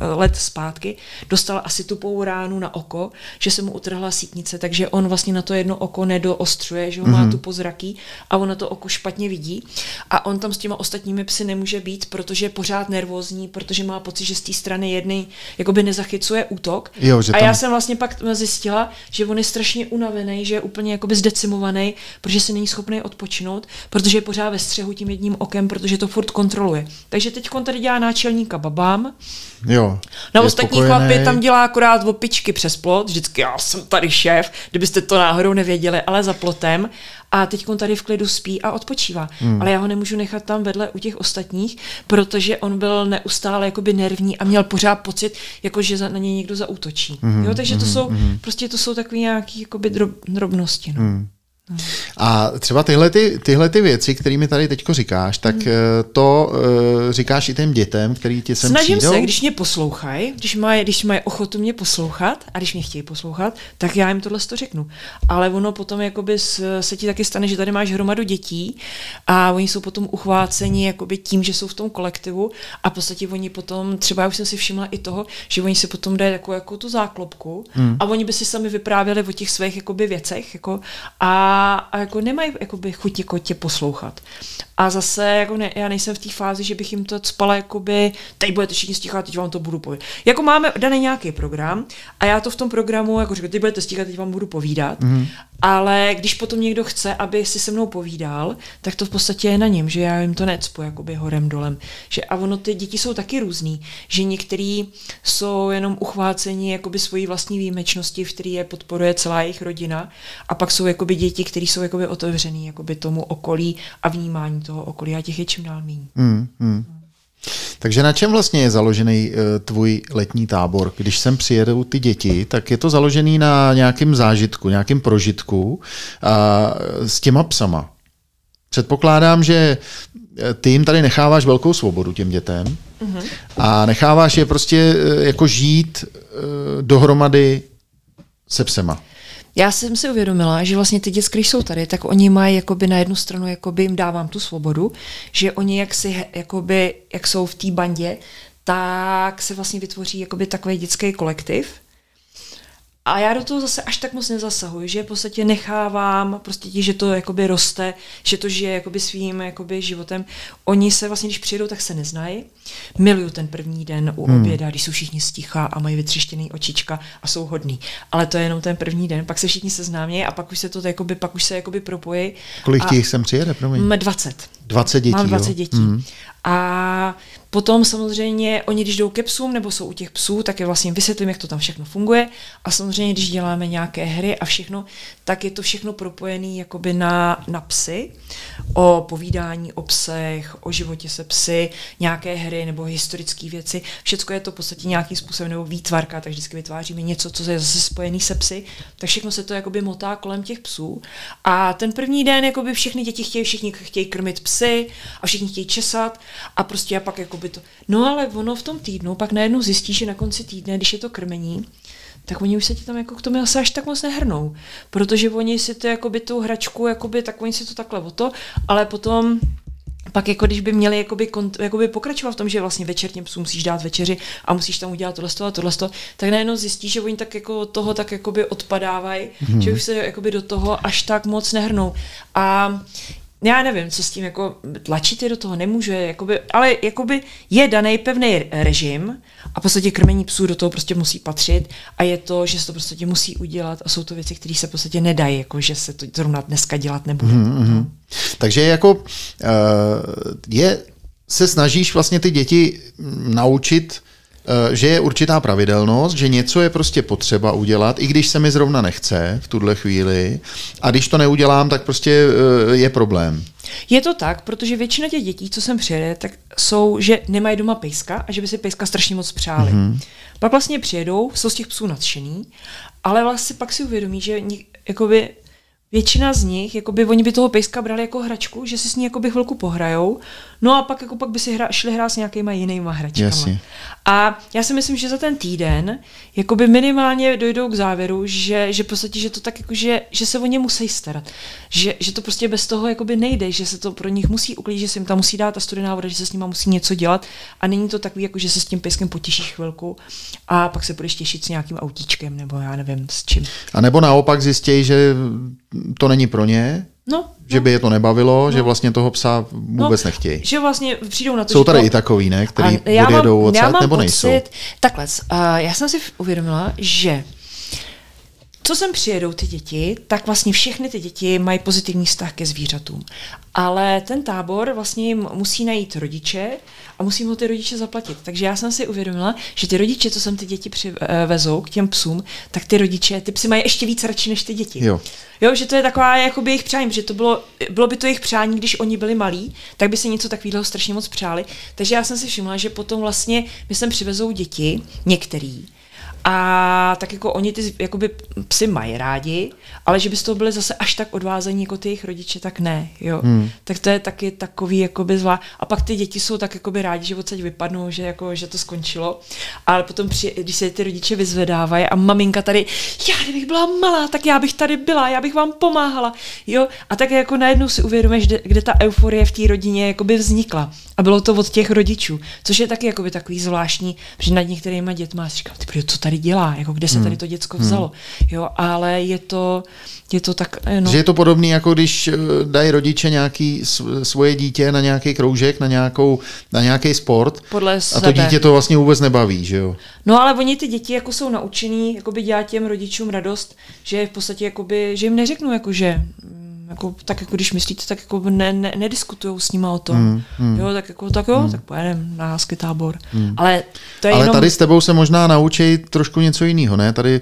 let zpátky, dostal asi tupou ránu na oko, že se mu utrhla sítnice, takže on vlastně na to jedno oko nedoostřuje, že ho mm. má tu pozraký a on na to oko špatně vidí a on tam s těma ostatními psy nemůže být, protože je pořád nervózní, protože má pocit, že z té strany jedny jakoby nezachycuje útok. Jo, že tam... A já jsem vlastně vlastně pak zjistila, že on je strašně unavený, že je úplně jakoby zdecimovaný, protože se není schopný odpočinout, protože je pořád ve střehu tím jedním okem, protože to furt kontroluje. Takže teď tady dělá náčelníka babám. Jo. Na ostatní chlapy tam dělá akorát opičky přes plot, vždycky já jsem tady šéf, kdybyste to náhodou nevěděli, ale za plotem. A teď on tady v klidu spí a odpočívá. Hmm. Ale já ho nemůžu nechat tam vedle u těch ostatních, protože on byl neustále jakoby nervní a měl pořád pocit, jako že na něj někdo zaútočí. Hmm. Jo, takže to hmm. jsou hmm. prostě to jsou takové nějaké jakoby drob, drobnosti. No. Hmm. No. A třeba tyhle, ty, tyhle ty věci, které mi tady teďko říkáš, tak hmm. to uh, říkáš i těm dětem, který ti sem přijdou? Snažím se, když mě poslouchají, když mají když mají ochotu mě poslouchat a když mě chtějí poslouchat, tak já jim tohle to řeknu. Ale ono potom jakoby se ti taky stane, že tady máš hromadu dětí a oni jsou potom uchváceni jakoby tím, že jsou v tom kolektivu a v podstatě oni potom, třeba já už jsem si všimla i toho, že oni si potom dají takovou jako tu záklopku hmm. a oni by si sami vyprávěli o těch svých jakoby věcech jako, a A, a jako nemají jakoby chuť jako tě poslouchat. A zase jako ne, já nejsem v té fázi, že bych jim to cpala jakoby, teď budete všichni stíchat, teď vám to budu povídat. Jako máme daný nějaký program a já to v tom programu jako říkám, teď budete stíchat, teď vám budu povídat. Mm. Ale když potom někdo chce, aby si se mnou povídal, tak to v podstatě je na něm, že já jim to necpu jakoby horem dolem. Že, a ono ty děti jsou taky různý, že některý jsou jenom uchváceni jakoby svojí vlastní výjimečnosti, v které je podporuje celá jejich rodina, a pak jsou jakoby děti, který jsou jakoby otevřený jakoby tomu okolí a vnímání toho okolí, a těch je čím dál míň. Mm, mm. Takže na čem vlastně je založený uh, tvůj letní tábor? Když sem přijedou ty děti, tak je to založený na nějakém zážitku, nějakém prožitku a s těma psama. Předpokládám, že ty jim tady necháváš velkou svobodu těm dětem mm-hmm. a necháváš je prostě jako žít uh, dohromady se psema. Já jsem si uvědomila, že vlastně ty děti, když jsou tady, tak oni mají jakoby na jednu stranu jakoby jim dávám tu svobodu, že oni jak, si, jakoby, jak jsou v té bandě, tak se vlastně vytvoří jakoby takový dětský kolektiv. A já do toho zase až tak moc nezasahuji, že v podstatě nechávám prostě tí, že to jakoby roste, že to žije jakoby svým jakoby životem. Oni se vlastně, když přijedou, tak se neznají. Miluju ten první den u oběda, hmm. když jsou všichni sticha a mají vytřeštěný očička a jsou hodný. Ale to je jenom ten první den, pak se všichni seznámějí a pak už se to jakoby, pak už se jakoby propojí. Kolik a... těch sem přijede, promiň? dvacet. dvacet dětí. Mám dvacet jo. dětí. Hmm. A potom samozřejmě oni, když jdou ke psům nebo jsou u těch psů, tak je vlastně vysvětlím, jak to tam všechno funguje. A samozřejmě, když děláme nějaké hry a všechno, tak je to všechno propojené jakoby na, na psy. O povídání o psech, o životě se psy, nějaké hry nebo historické věci. Všecko je to v podstatě nějakým způsobem nebo výtvarka, takže vždycky vytváříme něco, co je zase spojené se psy. Tak všechno se to jakoby motá kolem těch psů. A ten první den jakoby všechny děti chtějí, všichni chtějí krmit psy a všichni chtějí česat. A prostě já pak jakoby to... No ale ono v tom týdnu pak najednou zjistí, že na konci týdne, když je to krmení, tak oni už se ti tam jako k tomu asi až tak moc nehrnou. Protože oni si to jakoby tu hračku, jakoby, tak oni si to takhle o to, ale potom... Pak jako když by měli jakoby, jakoby pokračovat v tom, že vlastně večer těm psům musíš dát večeři a musíš tam udělat tohleto a tohleto, tak najednou zjistíš, že oni tak jako toho tak jakoby odpadávají, hmm. že už se jakoby do toho až tak moc nehrnou. A já nevím, co s tím jako tlačit je do toho nemůžu, jakoby, ale jakoby je daný pevný režim a v podstatě krmení psů do toho prostě musí patřit a je to, že se to prostě musí udělat a jsou to věci, které se v podstatě nedají, jako že se to zrovna dneska dělat nebude. Mm-hmm. Takže jako je, se snažíš vlastně ty děti naučit, že je určitá pravidelnost, že něco je prostě potřeba udělat, i když se mi zrovna nechce v tuhle chvíli a když to neudělám, tak prostě je problém. Je to tak, protože většina těch dětí, co sem přijede, tak jsou, že nemají doma pejska a že by si pejska strašně moc přáli. Mm-hmm. Pak vlastně přijedou, jsou z těch psů nadšený, ale vlastně pak si uvědomí, že jakoby většina z nich, jakoby, oni by toho pejska brali jako hračku, že si s ní jakoby chvilku pohrajou, no a pak, jako, pak by si hra, šli hrát s nějakýma jinýma hračkama. Jasně. A já si myslím, že za ten týden jakoby minimálně dojdou k závěru, že, že v podstatě, že to tak jako, že, že se o ně musí starat. Že, že to prostě bez toho jakoby nejde, že se to pro nich musí uklidit, že se jim tam musí dát ta studená voda, že se s nima musí něco dělat a není to takový, jako, že se s tím pejskem potěší chvilku a pak se budeš těšit s nějakým autíčkem nebo já nevím s čím. A nebo naopak zjistěj, že to není pro ně, no, že no. by je to nebavilo, no. že vlastně toho psa vůbec no, nechtějí. Že vlastně přijdou na to, jsou tady to... i takový, ne, který odjedou odsaď, nebo pocit, nejsou. Takhle, uh, já jsem si uvědomila, že co sem přijedou ty děti, tak vlastně všechny ty děti mají pozitivní vztah ke zvířatům. Ale ten tábor vlastně musí najít rodiče a musí mu ty rodiče zaplatit. Takže já jsem si uvědomila, že ty rodiče, co sem ty děti přivezou k těm psům, tak ty rodiče, ty psy mají ještě víc radši než ty děti. Jo, jo, že to je taková jakoby jejich přání, že to bylo, bylo by to jejich přání, když oni byli malí, tak by se něco takového strašně moc přáli. Takže já jsem si všimla, že potom vlastně my sem přivezou děti, některý, a tak jako oni ty jakoby psy mají rádi, ale že by z toho byli zase až tak odvázaní jako ty jejich rodiče, tak ne, jo. Hmm. Tak to je taky takový jakoby zlá. A pak ty děti jsou tak jakoby rádi, že odsaď vypadnou, že jako že to skončilo. Ale potom při, když se ty rodiče vyzvedávají a maminka tady, já kdybych byla malá, tak já bych tady byla, já bych vám pomáhala, jo. A tak jako najednou si uvědomíš, kde, kde ta euforie v té rodině jakoby vznikla. A bylo to od těch rodičů, což je taky jakoby takový zvláštní, protože nad některýma dětma si říkám, ty, co tady dělá, jako kde se tady to děcko vzalo. Jo, ale je to, je to tak... No. Že je to podobné, jako když dají rodiče nějaký svoje dítě na nějaký kroužek, na, nějakou, na nějaký sport podle a to dítě to vlastně vůbec nebaví, že jo? No ale oni ty děti jako jsou naučený dělat těm rodičům radost, že v podstatě jakoby, že jim neřeknou, jako, že... Jako, tak jako když myslíte, tak jako ne, ne, nediskutujou s nima o tom. Mm, mm, jo, tak jako tak jo, mm. tak pojedeme na hezký tábor. Mm. Ale, to je Ale jenom... tady s tebou se možná naučí trošku něco jiného, ne? Tady...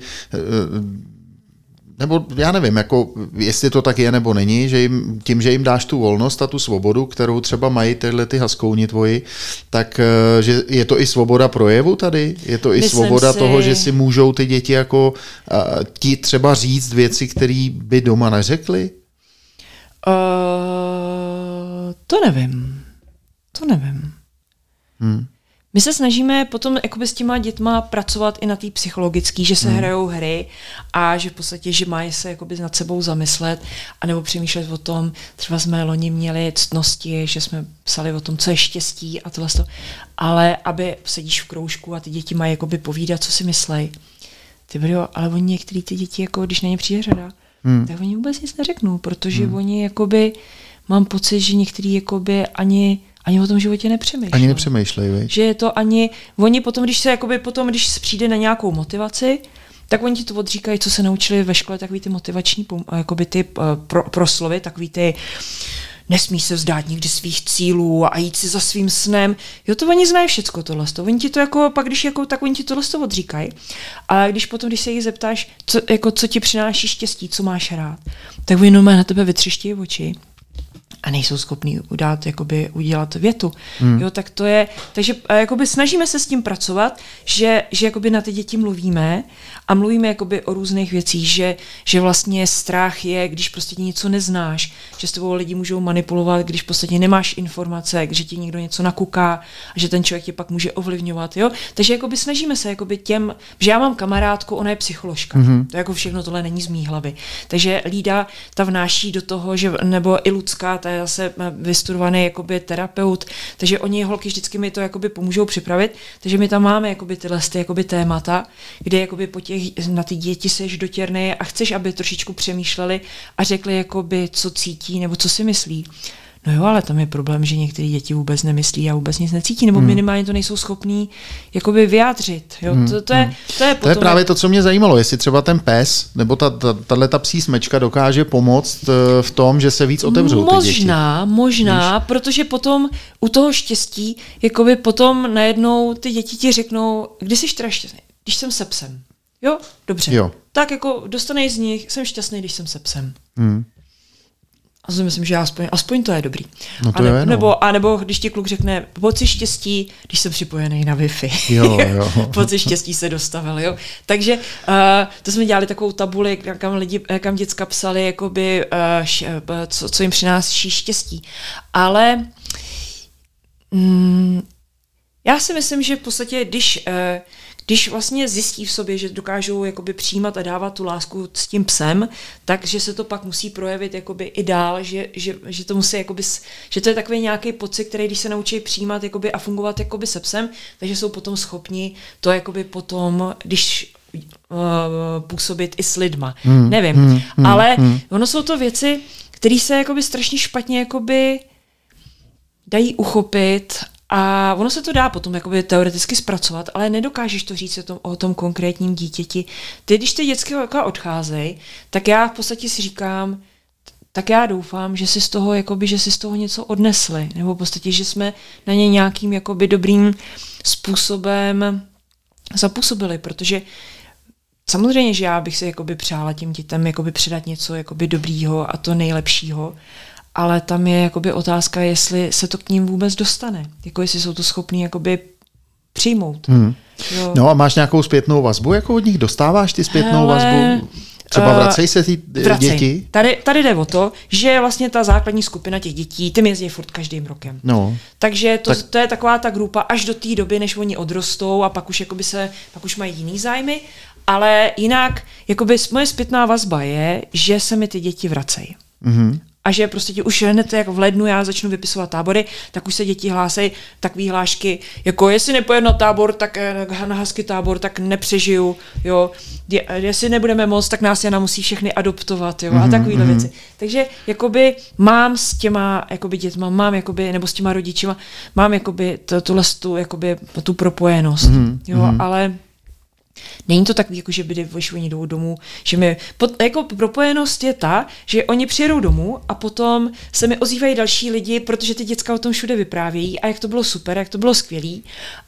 Nebo já nevím, jako, jestli to tak je nebo není, že jim, tím, že jim dáš tu volnost a tu svobodu, kterou třeba mají tyhle ty haskouni tvoji, tak že je to i svoboda projevu tady? Je to i Myslím svoboda si... toho, že si můžou ty děti jako ti třeba říct věci, které by doma neřekly? Uh, to nevím. To nevím. Hmm. My se snažíme potom jakoby s těma dětma pracovat i na té psychologické, že se hmm. hrajou hry a že v podstatě, že mají se jakoby nad sebou zamyslet anebo přemýšlet o tom, třeba jsme loni měli ctnosti, že jsme psali o tom, co je štěstí a tohle. Ale aby sedíš v kroužku a ty děti mají jakoby povídat, co si myslej. Ty bro, ale oni některý ty děti, jako když na ně přijde řada, Hmm. tak oni vůbec nic neřeknou, protože hmm. oni jakoby, mám pocit, že některý jakoby ani, ani o tom životě nepřemýšlejí. Ani nepřemýšlejí, vej. Že je to ani, oni potom, když se jakoby potom, když přijde na nějakou motivaci, tak oni ti to odříkají, co se naučili ve škole, takový ty motivační jakoby ty pro, proslovy, takový ty nesmí se vzdát nikdy svých cílů a jít si za svým snem. Jo, to oni znají všecko tohle. Oni ti to jako, pak když jako, tak oni ti tohle odříkají. A když potom, když se jich zeptáš, co, jako, co ti přináší štěstí, co máš rád, tak oni normálně na tebe vytřeští oči a nejsou schopní udát, jakoby, udělat větu. Hmm. Jo, tak to je, takže jakoby snažíme se s tím pracovat, že, že jakoby na ty děti mluvíme a mluvíme jakoby o různých věcích, že, že vlastně strach je, když prostě něco neznáš, že s tebou lidi můžou manipulovat, když prostě nemáš informace, že ti někdo něco nakuká a že ten člověk tě pak může ovlivňovat. Jo? Takže jakoby snažíme se jakoby těm, že já mám kamarádku, ona je psycholožka. Hmm. To jako všechno tohle není z mý hlavy. Takže Lída ta vnáší do toho, že, nebo i Lucka, ta je zase vystudovaný jakoby terapeut, takže oni holky vždycky mi to jakoby pomůžou připravit, takže my tam máme jakoby tyhle jakoby témata, kde jakoby po těch, na ty děti seš dotěrnej a chceš, aby trošičku přemýšleli a řekli jakoby, co cítí nebo co si myslí. No jo, ale tam je problém, že některé děti vůbec nemyslí a vůbec nic necítí, nebo hmm. minimálně to nejsou schopní jakoby vyjádřit. Jo? Hmm. To, to, je, to, je potom... to je právě to, co mě zajímalo, jestli třeba ten pes, nebo ta, ta, tato psí smečka dokáže pomoct v tom, že se víc otevřou možná, ty děti. Možná, možná, protože potom u toho štěstí, jakoby potom najednou ty děti ti řeknou, kdy jsi teda šťastný, když jsem se psem. Jo, dobře. Jo. Tak jako dostanej z nich, jsem šťastný, když jsem se psem. Hmm. A to myslím, že aspoň, aspoň to je dobrý. No to a, ne, je, no. nebo, a nebo když ti kluk řekne, pocit štěstí, když jsem připojený na Wi-Fi. Jo, jo. Pocit štěstí se dostavil. Jo? Takže uh, to jsme dělali takovou tabuli, kam, lidi, kam děcka psali, jakoby, uh, š, uh, co, co jim přináší štěstí. Ale mm, já si myslím, že v podstatě, když... Uh, Když vlastně zjistí v sobě, že dokážou jakoby přijímat a dávat tu lásku s tím psem, takže se to pak musí projevit jakoby i dál, že, že, že, to, musí jakoby, že to je takový nějaký pocit, který když se naučí přijímat jakoby a fungovat jakoby se psem, takže jsou potom schopni to jakoby potom, když uh, působit i s lidma. Hmm, Nevím, hmm, hmm, ale hmm. ono jsou to věci, které se jakoby strašně špatně jakoby dají uchopit A ono se to dá potom jakoby teoreticky zpracovat, ale nedokážeš to říct o tom, o tom konkrétním dítěti. Ty, když ty dětské oka odcházejí, tak já v podstatě si říkám, tak já doufám, že si z toho, jakoby, že si z toho něco odnesli, nebo v podstatě, že jsme na ně nějakým jakoby dobrým způsobem zapůsobili, protože samozřejmě, že já bych si jakoby přála těm dětem jakoby předat něco jakoby dobrýho a to nejlepšího, ale tam je jakoby otázka, jestli se to k ním vůbec dostane, jako jestli jsou to schopní jakoby přijmout. Hmm. No a máš nějakou zpětnou vazbu, jako od nich dostáváš ty zpětnou Hele... vazbu? Třeba vracejí se ty vracej. děti? Tady, tady jde o to, že vlastně ta základní skupina těch dětí, ty jezdí furt každým rokem. No. Takže to, tak. to je taková ta grupa až do té doby, než oni odrostou a pak už, jakoby se, pak už mají jiný zájmy, ale jinak jakoby moje zpětná vazba je, že se mi ty děti vracejí. Mm-hmm. A že prostě ti už hned jak v lednu já začnu vypisovat tábory, tak už se děti hlásejí takový hlášky, jako jestli nepojedu na tábor, tak na husky tábor, tak nepřežiju, jo. Jestli nebudeme moc, tak nás Jana musí všechny adoptovat, jo, mm-hmm, a takovýhle mm-hmm. věci. Takže jakoby mám s těma jakoby dětma, mám jakoby, nebo s těma rodičima, mám jakoby tu, jakoby tu propojenost, mm-hmm, jo, mm-hmm. ale... Není to takový, jako že by, když oni jdou domů, že mi, pod, jako propojenost je ta, že oni přijedou domů a potom se mi ozývají další lidi, protože ty děcka o tom všude vyprávějí a jak to bylo super, jak to bylo skvělý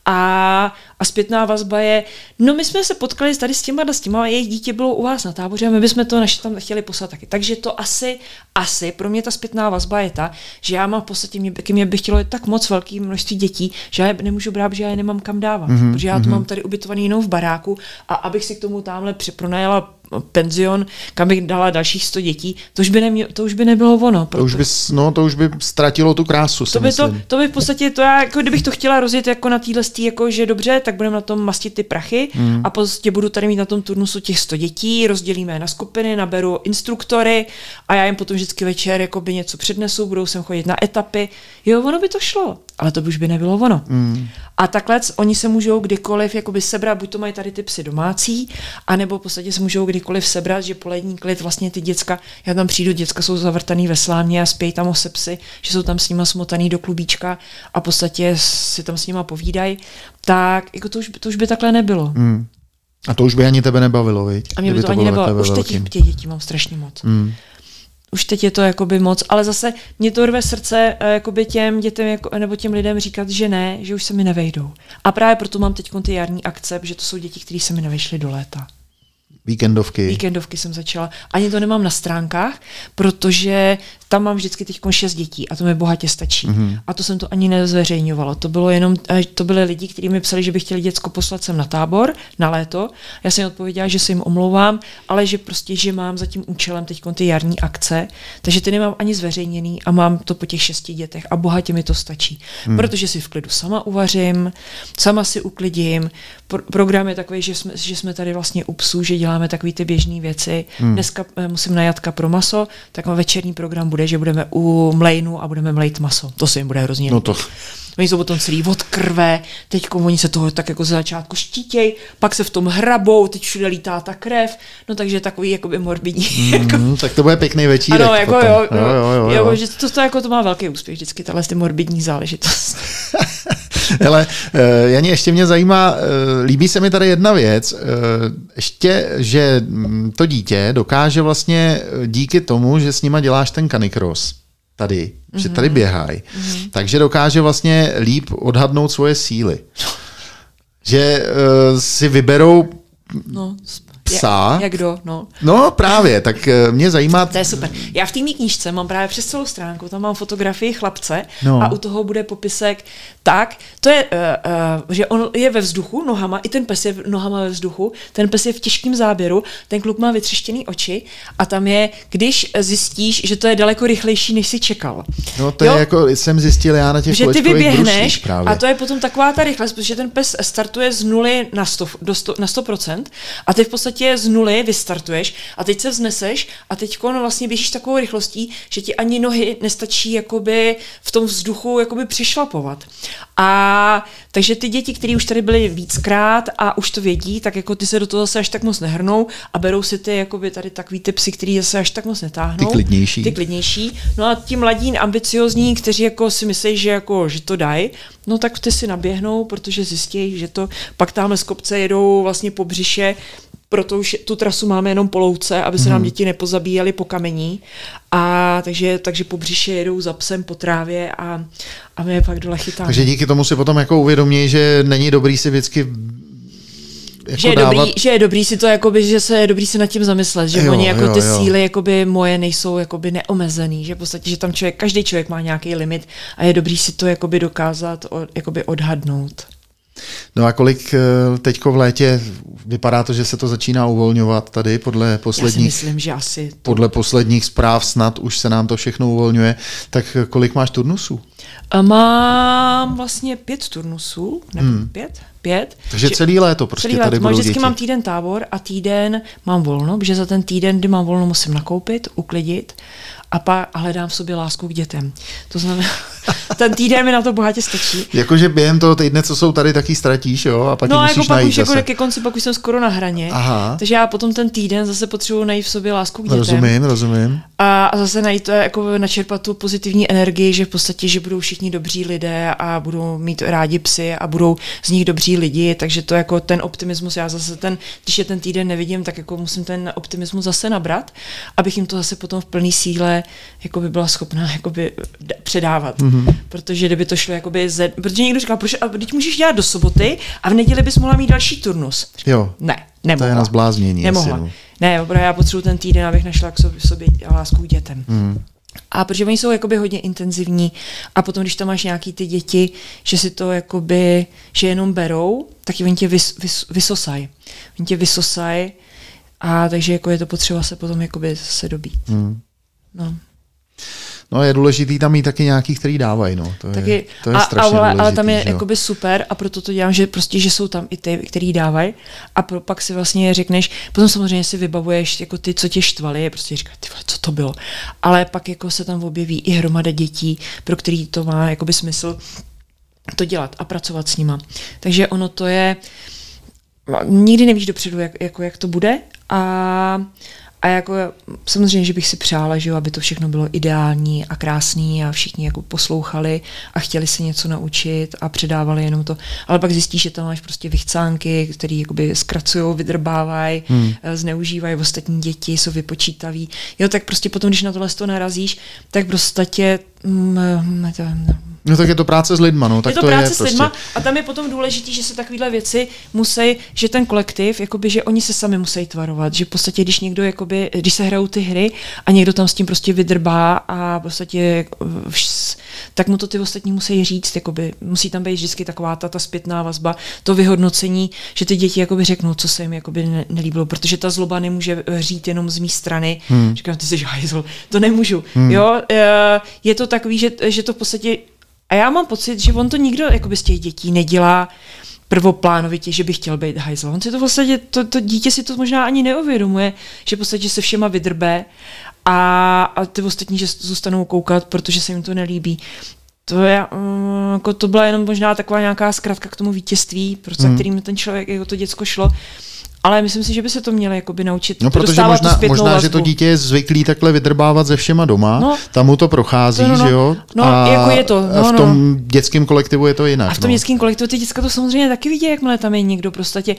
a, a zpětná vazba je, no my jsme se potkali tady s těma a s těma a jejich dítě bylo u vás na táboře a my bychom to naše tam chtěli poslat taky. Takže to asi, asi pro mě ta zpětná vazba je ta, že já mám v podstatě, mě, mě by chtělo tak moc velké množství dětí, že já nemůžu brát, že já je nemám kam dávat, mm-hmm, protože já to mm-hmm. mám tady ubytovaný jenom v baráku. A abych si k tomu támhle připronajela penzion, kam bych dala dalších sto dětí, to už by, nemě, to už by nebylo ono. To už, by, no, to už by ztratilo tu krásu, to by, to, to by v podstatě, to já, jako, kdybych to chtěla rozjet jako na téhle stí, jako, že dobře, tak budeme na tom mastit ty prachy mm. a prostě budu tady mít na tom turnusu těch sto dětí, rozdělíme je na skupiny, naberu instruktory a já jim potom vždycky večer jakoby něco přednesu, budou sem chodit na etapy. Jo, ono by to šlo, ale to by už by nebylo ono. Mm. A takhle oni se můžou kdykoliv jakoby sebrat, buď to mají tady ty psy domácí, anebo v podstatě se můžou kdykoliv sebrat, že polední klid vlastně ty děcka, já tam přijdu, děcka jsou zavrtaný ve slámě a spějí tam o sepsy, že jsou tam s nima smotaný do klubíčka a v podstatě si tam s nima povídají, tak jako to už, to už by takhle nebylo. Mm. A to už by ani tebe nebavilo, viď? A mě by to, to ani nebavilo. Už teď těch dětí mám strašně moc. Mm. Už teď je to jakoby moc, ale zase mě to rve srdce jakoby těm dětem jako, nebo těm lidem říkat, že ne, že už se mi nevejdou. A právě proto mám teď ty jarní akce, že to jsou děti, které se mi nevešly do léta. Víkendovky. Víkendovky jsem začala. Ani to nemám na stránkách, protože tam mám vždycky teď šest dětí a to mi bohatě stačí. Mm-hmm. A to jsem to ani nezveřejňovala. To bylo jenom, to byly lidi, kteří mi psali, že by chtěli děcko poslat sem na tábor, na léto. Já jsem jim odpověděla, že se jim omlouvám, ale že prostě, že mám za tím účelem teď ty jarní akce, takže ty nemám ani zveřejněný a mám to po těch šesti dětech a bohatě mi to stačí. Mm. Protože si v klidu sama uvařím, sama si uklidím. Pro- program je takový, že jsme, že jsme tady vlastně u psů, že děláme takové ty běžné věci. Hmm. Dneska musím na jatka pro maso, tak večerní program bude, že budeme u mlejnu a budeme mlejt maso. To se jim bude hrozně no to. Oni jsou potom celý od krve, teď oni se toho tak jako ze začátku štítěj, pak se v tom hrabou, teď všude lítá ta krev, no takže takový jakoby morbidní. Mm, tak to bude pěkný večírek. Ano, jako potom. jo, no, jo, jo, jo, jo. Že to, to, jako to má velký úspěch vždycky, tahle ty morbidní záležitost. Hele, Janě, ještě mě zajímá, líbí se mi tady jedna věc, ještě, že to dítě dokáže vlastně díky tomu, že s nima děláš ten canicross tady, mm-hmm. že tady běhají, mm-hmm. takže dokáže vlastně líp odhadnout svoje síly. Že si vyberou no, psa. Jak kdo, no. No právě, tak mě zajímá... To je super. Já v té mý knížce mám právě přes celou stránku, tam mám fotografii chlapce no. a u toho bude popisek tak, to je, uh, uh, že on je ve vzduchu nohama, i ten pes je nohama ve vzduchu, ten pes je v těžkém záběru, ten kluk má vytřeštěný oči a tam je, když zjistíš, že to je daleko rychlejší, než si čekal. No to jo? je jako, jsem zjistil já na těch kolečkových bruších. Že ty vyběhneš právě. A to je potom taková ta rychlost, protože ten pes startuje z nuly na sto procent a ty v podstatě podstatě z nuly vystartuješ a teď se vzneseš a teď no, vlastně běžíš takovou rychlostí, že ti ani nohy nestačí jakoby v tom vzduchu jakoby přešlapovat. A takže ty děti, které už tady byly víckrát a už to vědí, tak jako ty se do toho zase až tak moc nehrnou a berou si ty jakoby tady takový ty psy, který zase až tak moc netáhnou. Ty klidnější. Ty klidnější. No a ti mladí ambiciozní, kteří jako si myslí, že jako že to dají, no tak ty si naběhnou, protože zjistí, že to pak tamhle z kopce jedou vlastně po břiše, proto už tu trasu máme jenom polouce, aby se nám děti nepozabíjaly po kamení. A takže, takže po břiše jedou za psem po trávě a, a my je pak dole chytáme. Takže díky tomu si potom jako uvědomí, že není dobrý si vždycky jako že, je dávat... dobrý, že je dobrý si to, jakoby, že se je dobrý si nad tím zamyslet, že jo, oni jako jo, ty jo. síly jakoby, moje nejsou jakoby, neomezený, že v podstatě, že tam člověk, každý člověk má nějaký limit a je dobrý si to jakoby, dokázat jakoby, odhadnout. No a kolik teďko v létě, vypadá to, že se to začíná uvolňovat tady podle posledních, myslím, že asi to... podle posledních zpráv snad už se nám to všechno uvolňuje, tak kolik máš turnusů? A mám vlastně pět turnusů, nebo hmm. pět? Pět. Takže celý léto prostě celý léto. tady budou Vždycky děti. Mám týden tábor a týden mám volno, protože za ten týden, kdy mám volno, musím nakoupit, uklidit a, pa, a hledám v sobě lásku k dětem. To znamená, ten týden mi na to bohatě stačí. Jakože během toho týdne, co jsou tady, taky ztratíš, jo? A pak no, musíš jako pak najít už, zase. Jako ke konci, pak už jsem skoro na hraně. Aha. Takže já potom ten týden zase potřebuji najít v sobě lásku k dětem. Rozumím, rozumím. A, a zase najít to, jako načerpat tu pozitivní energii, že v podstatě, že budou všichni dobří lidé a budou mít rádi psy a budou z nich dobří lidi, takže to jako ten optimismus, já zase ten, když je ten týden nevidím, tak jako musím ten optimismus zase nabrat, abych jim to zase potom v plný síle jako by byla schopná jako by předávat. Mm-hmm. Protože kdyby to šlo jako by ze, protože někdo říká, proč a teď můžeš dělat do soboty a v neděli bys mohla mít další turnus. Jo. Ne, nemohla. To je na zbláznění. Nemohla. Jestli... Ne, opravdu já potřebuji ten týden, abych našla k sobě, sobě lásku k dětem. Mm. A protože oni jsou jakoby hodně intenzivní a potom, když tam máš nějaký ty děti, že si to jakoby, že jenom berou, tak oni tě vys, vys, vysosají. Oni tě vysosají a takže jako je to potřeba se potom jakoby se dobít. Hmm. No. No je důležitý tam mít taky nějaký, který dávají, no. To taky, je, to je a, strašně ale, důležitý. Ale tam je jakoby super a proto to dělám, že prostě, že jsou tam i ty, který dávají a pro, pak si vlastně řekneš, potom samozřejmě si vybavuješ jako ty, co tě štvali, prostě říkáš, ty vole, co to bylo. Ale pak jako se tam objeví i hromada dětí, pro který to má jakoby smysl to dělat a pracovat s nima. Takže ono to je, nikdy nevíš dopředu, jak, jako, jak to bude a A jako samozřejmě, že bych si přála, že jo, aby to všechno bylo ideální a krásný a všichni jako poslouchali a chtěli se něco naučit a předávali jenom to. Ale pak zjistíš, že tam máš prostě vychcánky, který jakoby zkracujou, vydrbávají, hmm. zneužívají ostatní děti, jsou vypočítaví. Jo, tak prostě potom, když na tohle to narazíš, tak prostě... Mm, to, no. No tak je to práce s lidma, no. Tak je to, to práce je s lidma prostě. A tam je potom důležitý, že se takovýhle věci musí, že ten kolektiv, jakoby, že oni se sami musí tvarovat, že v podstatě, když někdo, jakoby, když se hrajou ty hry a někdo tam s tím prostě vydrbá a v podstatě, tak mu to ty ostatní musí říct, jakoby, musí tam být vždycky taková ta, ta zpětná vazba, to vyhodnocení, že ty děti jakoby řeknou, co se jim jakoby nelíbilo, protože ta zloba nemůže řít jenom z mý strany. Hmm. Říkám, ty jsi hajzl, to nemůžu. Hmm. Jo, je to takový, že, že to v podstatě a já mám pocit, že on to nikdo jakoby z těch dětí nedělá prvoplánovitě, že by chtěl být hajzl. On si to v podstatě, to, to dítě si to možná ani neuvědomuje, že v podstatě se všema vydrbe a, a ty ostatní, že zůstanou koukat, protože se jim to nelíbí. To, je, jako to byla jenom možná taková nějaká zkratka k tomu vítězství, proč hmm. za kterým ten člověk, jako to děcko šlo. Ale myslím si, že by se to mělo jakoby naučit. No, protože možná, možná že to dítě je zvyklý takhle vydrbávat ze všema doma, no, tam mu to prochází, no, no, no, že jo? No, a jako je to. No, v tom no. dětském kolektivu je to jinak. A v tom no. dětském kolektivu ty děcka to samozřejmě taky vidí, jakmile tam je někdo prostě.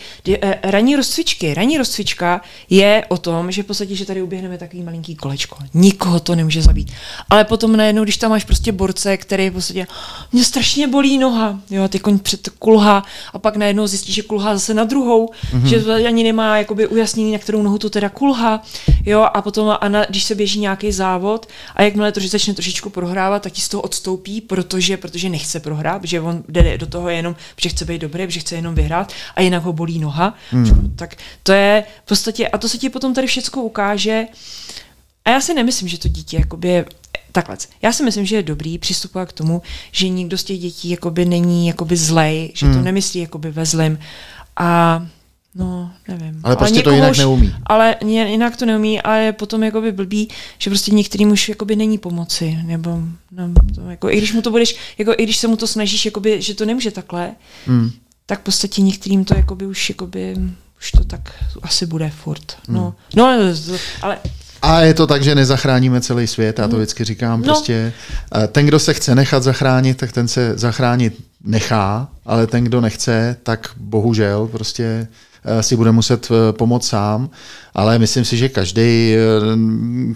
Ranní rozcvičky. Ranní rozcvička je o tom, že v podstatě, že tady uběhneme takový malinký kolečko. Nikoho to nemůže zabít. Ale potom najednou, když tam máš prostě borce, který v podstatě mě strašně bolí noha, jo, ty koň před kulha a pak najednou zjistíš, že kulha zase na druhou, mm-hmm. že nemá jakoby ujasnění, na kterou nohu to teda kulha, jo, a potom a na, když se běží nějaký závod a jakmile to, že začne trošičku prohrávat, tak ti z toho odstoupí, protože, protože nechce prohrát, že on jde do toho jenom, že chce být dobrý, že chce jenom vyhrát a jinak ho bolí noha. Hmm. Tak to je v podstatě, a to se ti potom tady všecko ukáže a já si nemyslím, že to dítě jakoby takhle. Já si myslím, že je dobrý přistupovat k tomu, že nikdo z těch dětí jakoby není jakoby zlej, že hmm. to nemyslí jakoby ve zlém a No, nevím. Ale prostě ale to jinak už, neumí. Ale jinak to neumí a je potom jakoby blbý, že prostě některým už jakoby není pomoci. Nebo, no, to jako, i když mu to budeš, jako, i když se mu to snažíš, jakoby, že to nemůže takhle, mm. tak v podstatě některým to jakoby už, jakoby, už to tak asi bude furt. No, mm. no ale... A je to tak, že nezachráníme celý svět, já to vždycky říkám, no. prostě ten, kdo se chce nechat zachránit, tak ten se zachránit nechá, ale ten, kdo nechce, tak bohužel prostě si bude muset pomoct sám, ale myslím si, že každý,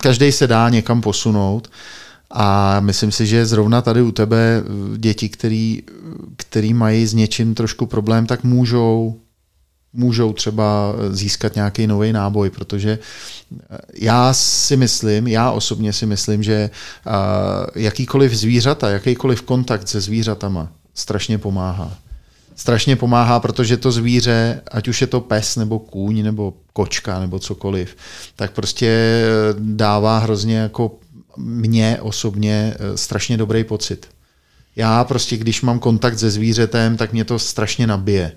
každý se dá někam posunout a myslím si, že zrovna tady u tebe děti, který, který mají s něčím trošku problém, tak můžou můžou třeba získat nějaký nový náboj, protože já si myslím, já osobně si myslím, že jakýkoliv zvířata, jakýkoliv kontakt se zvířatama strašně pomáhá. Strašně pomáhá, protože to zvíře, ať už je to pes, nebo kůň, nebo kočka, nebo cokoliv, tak prostě dává hrozně jako mně osobně strašně dobrý pocit. Já prostě, když mám kontakt se zvířetem, tak mě to strašně nabije.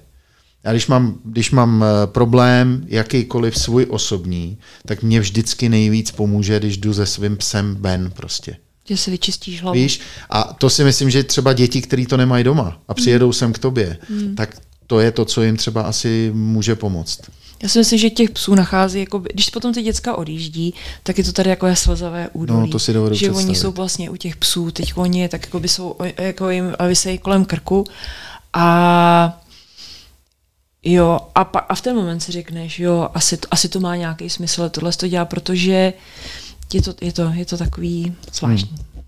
A když mám, když mám problém, jakýkoliv svůj osobní, tak mě vždycky nejvíc pomůže, když jdu se svým psem ven prostě. Že se vyčistíš hlavu. Víš? A to si myslím, že třeba děti, který to nemají doma a přijedou mm. sem k tobě, mm. tak to je to, co jim třeba asi může pomoct. Já si myslím, že těch psů nachází, jako když potom ty děcka odjíždí, tak je to tady jako svazavé údolí. No, to si dovedu představit. Že oni jsou vlastně u těch psů, teď oni tak jako by jsou, jako jim visejí kolem krku a jo, a, pa, a v ten moment si řekneš, jo, asi, asi to má nějaký smysl, tohle to dělá, protože je to, je to, je to takový zvláštní. Hmm.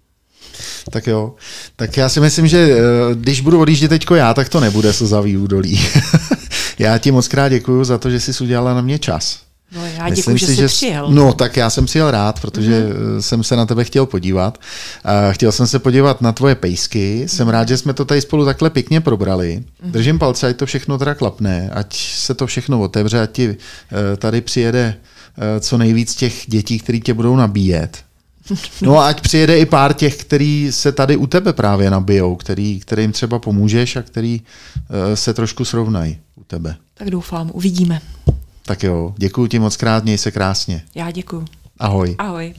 Tak jo, tak já si myslím, že když budu odjíždět teďko já, tak to nebude slzavý údolí. Já ti moc krát děkuju za to, že jsi udělala na mě čas. No já děkuji, že jsi že... přijel. No tak já jsem přijel rád, protože mm. jsem se na tebe chtěl podívat. Chtěl jsem se podívat na tvoje pejsky. Jsem rád, že jsme to tady spolu takhle pěkně probrali. Držím palce, ať to všechno teda klapne, ať se to všechno otevře, ať ti tady přijede co nejvíc těch dětí, který tě budou nabíjet. No a ať přijede i pár těch, který se tady u tebe právě nabijou, který, kterým třeba pomůžeš a který se trošku srovnají u tebe. Tak doufám, uvidíme. Tak jo, děkuju ti moc krát, měj se krásně. Já děkuju. Ahoj. Ahoj.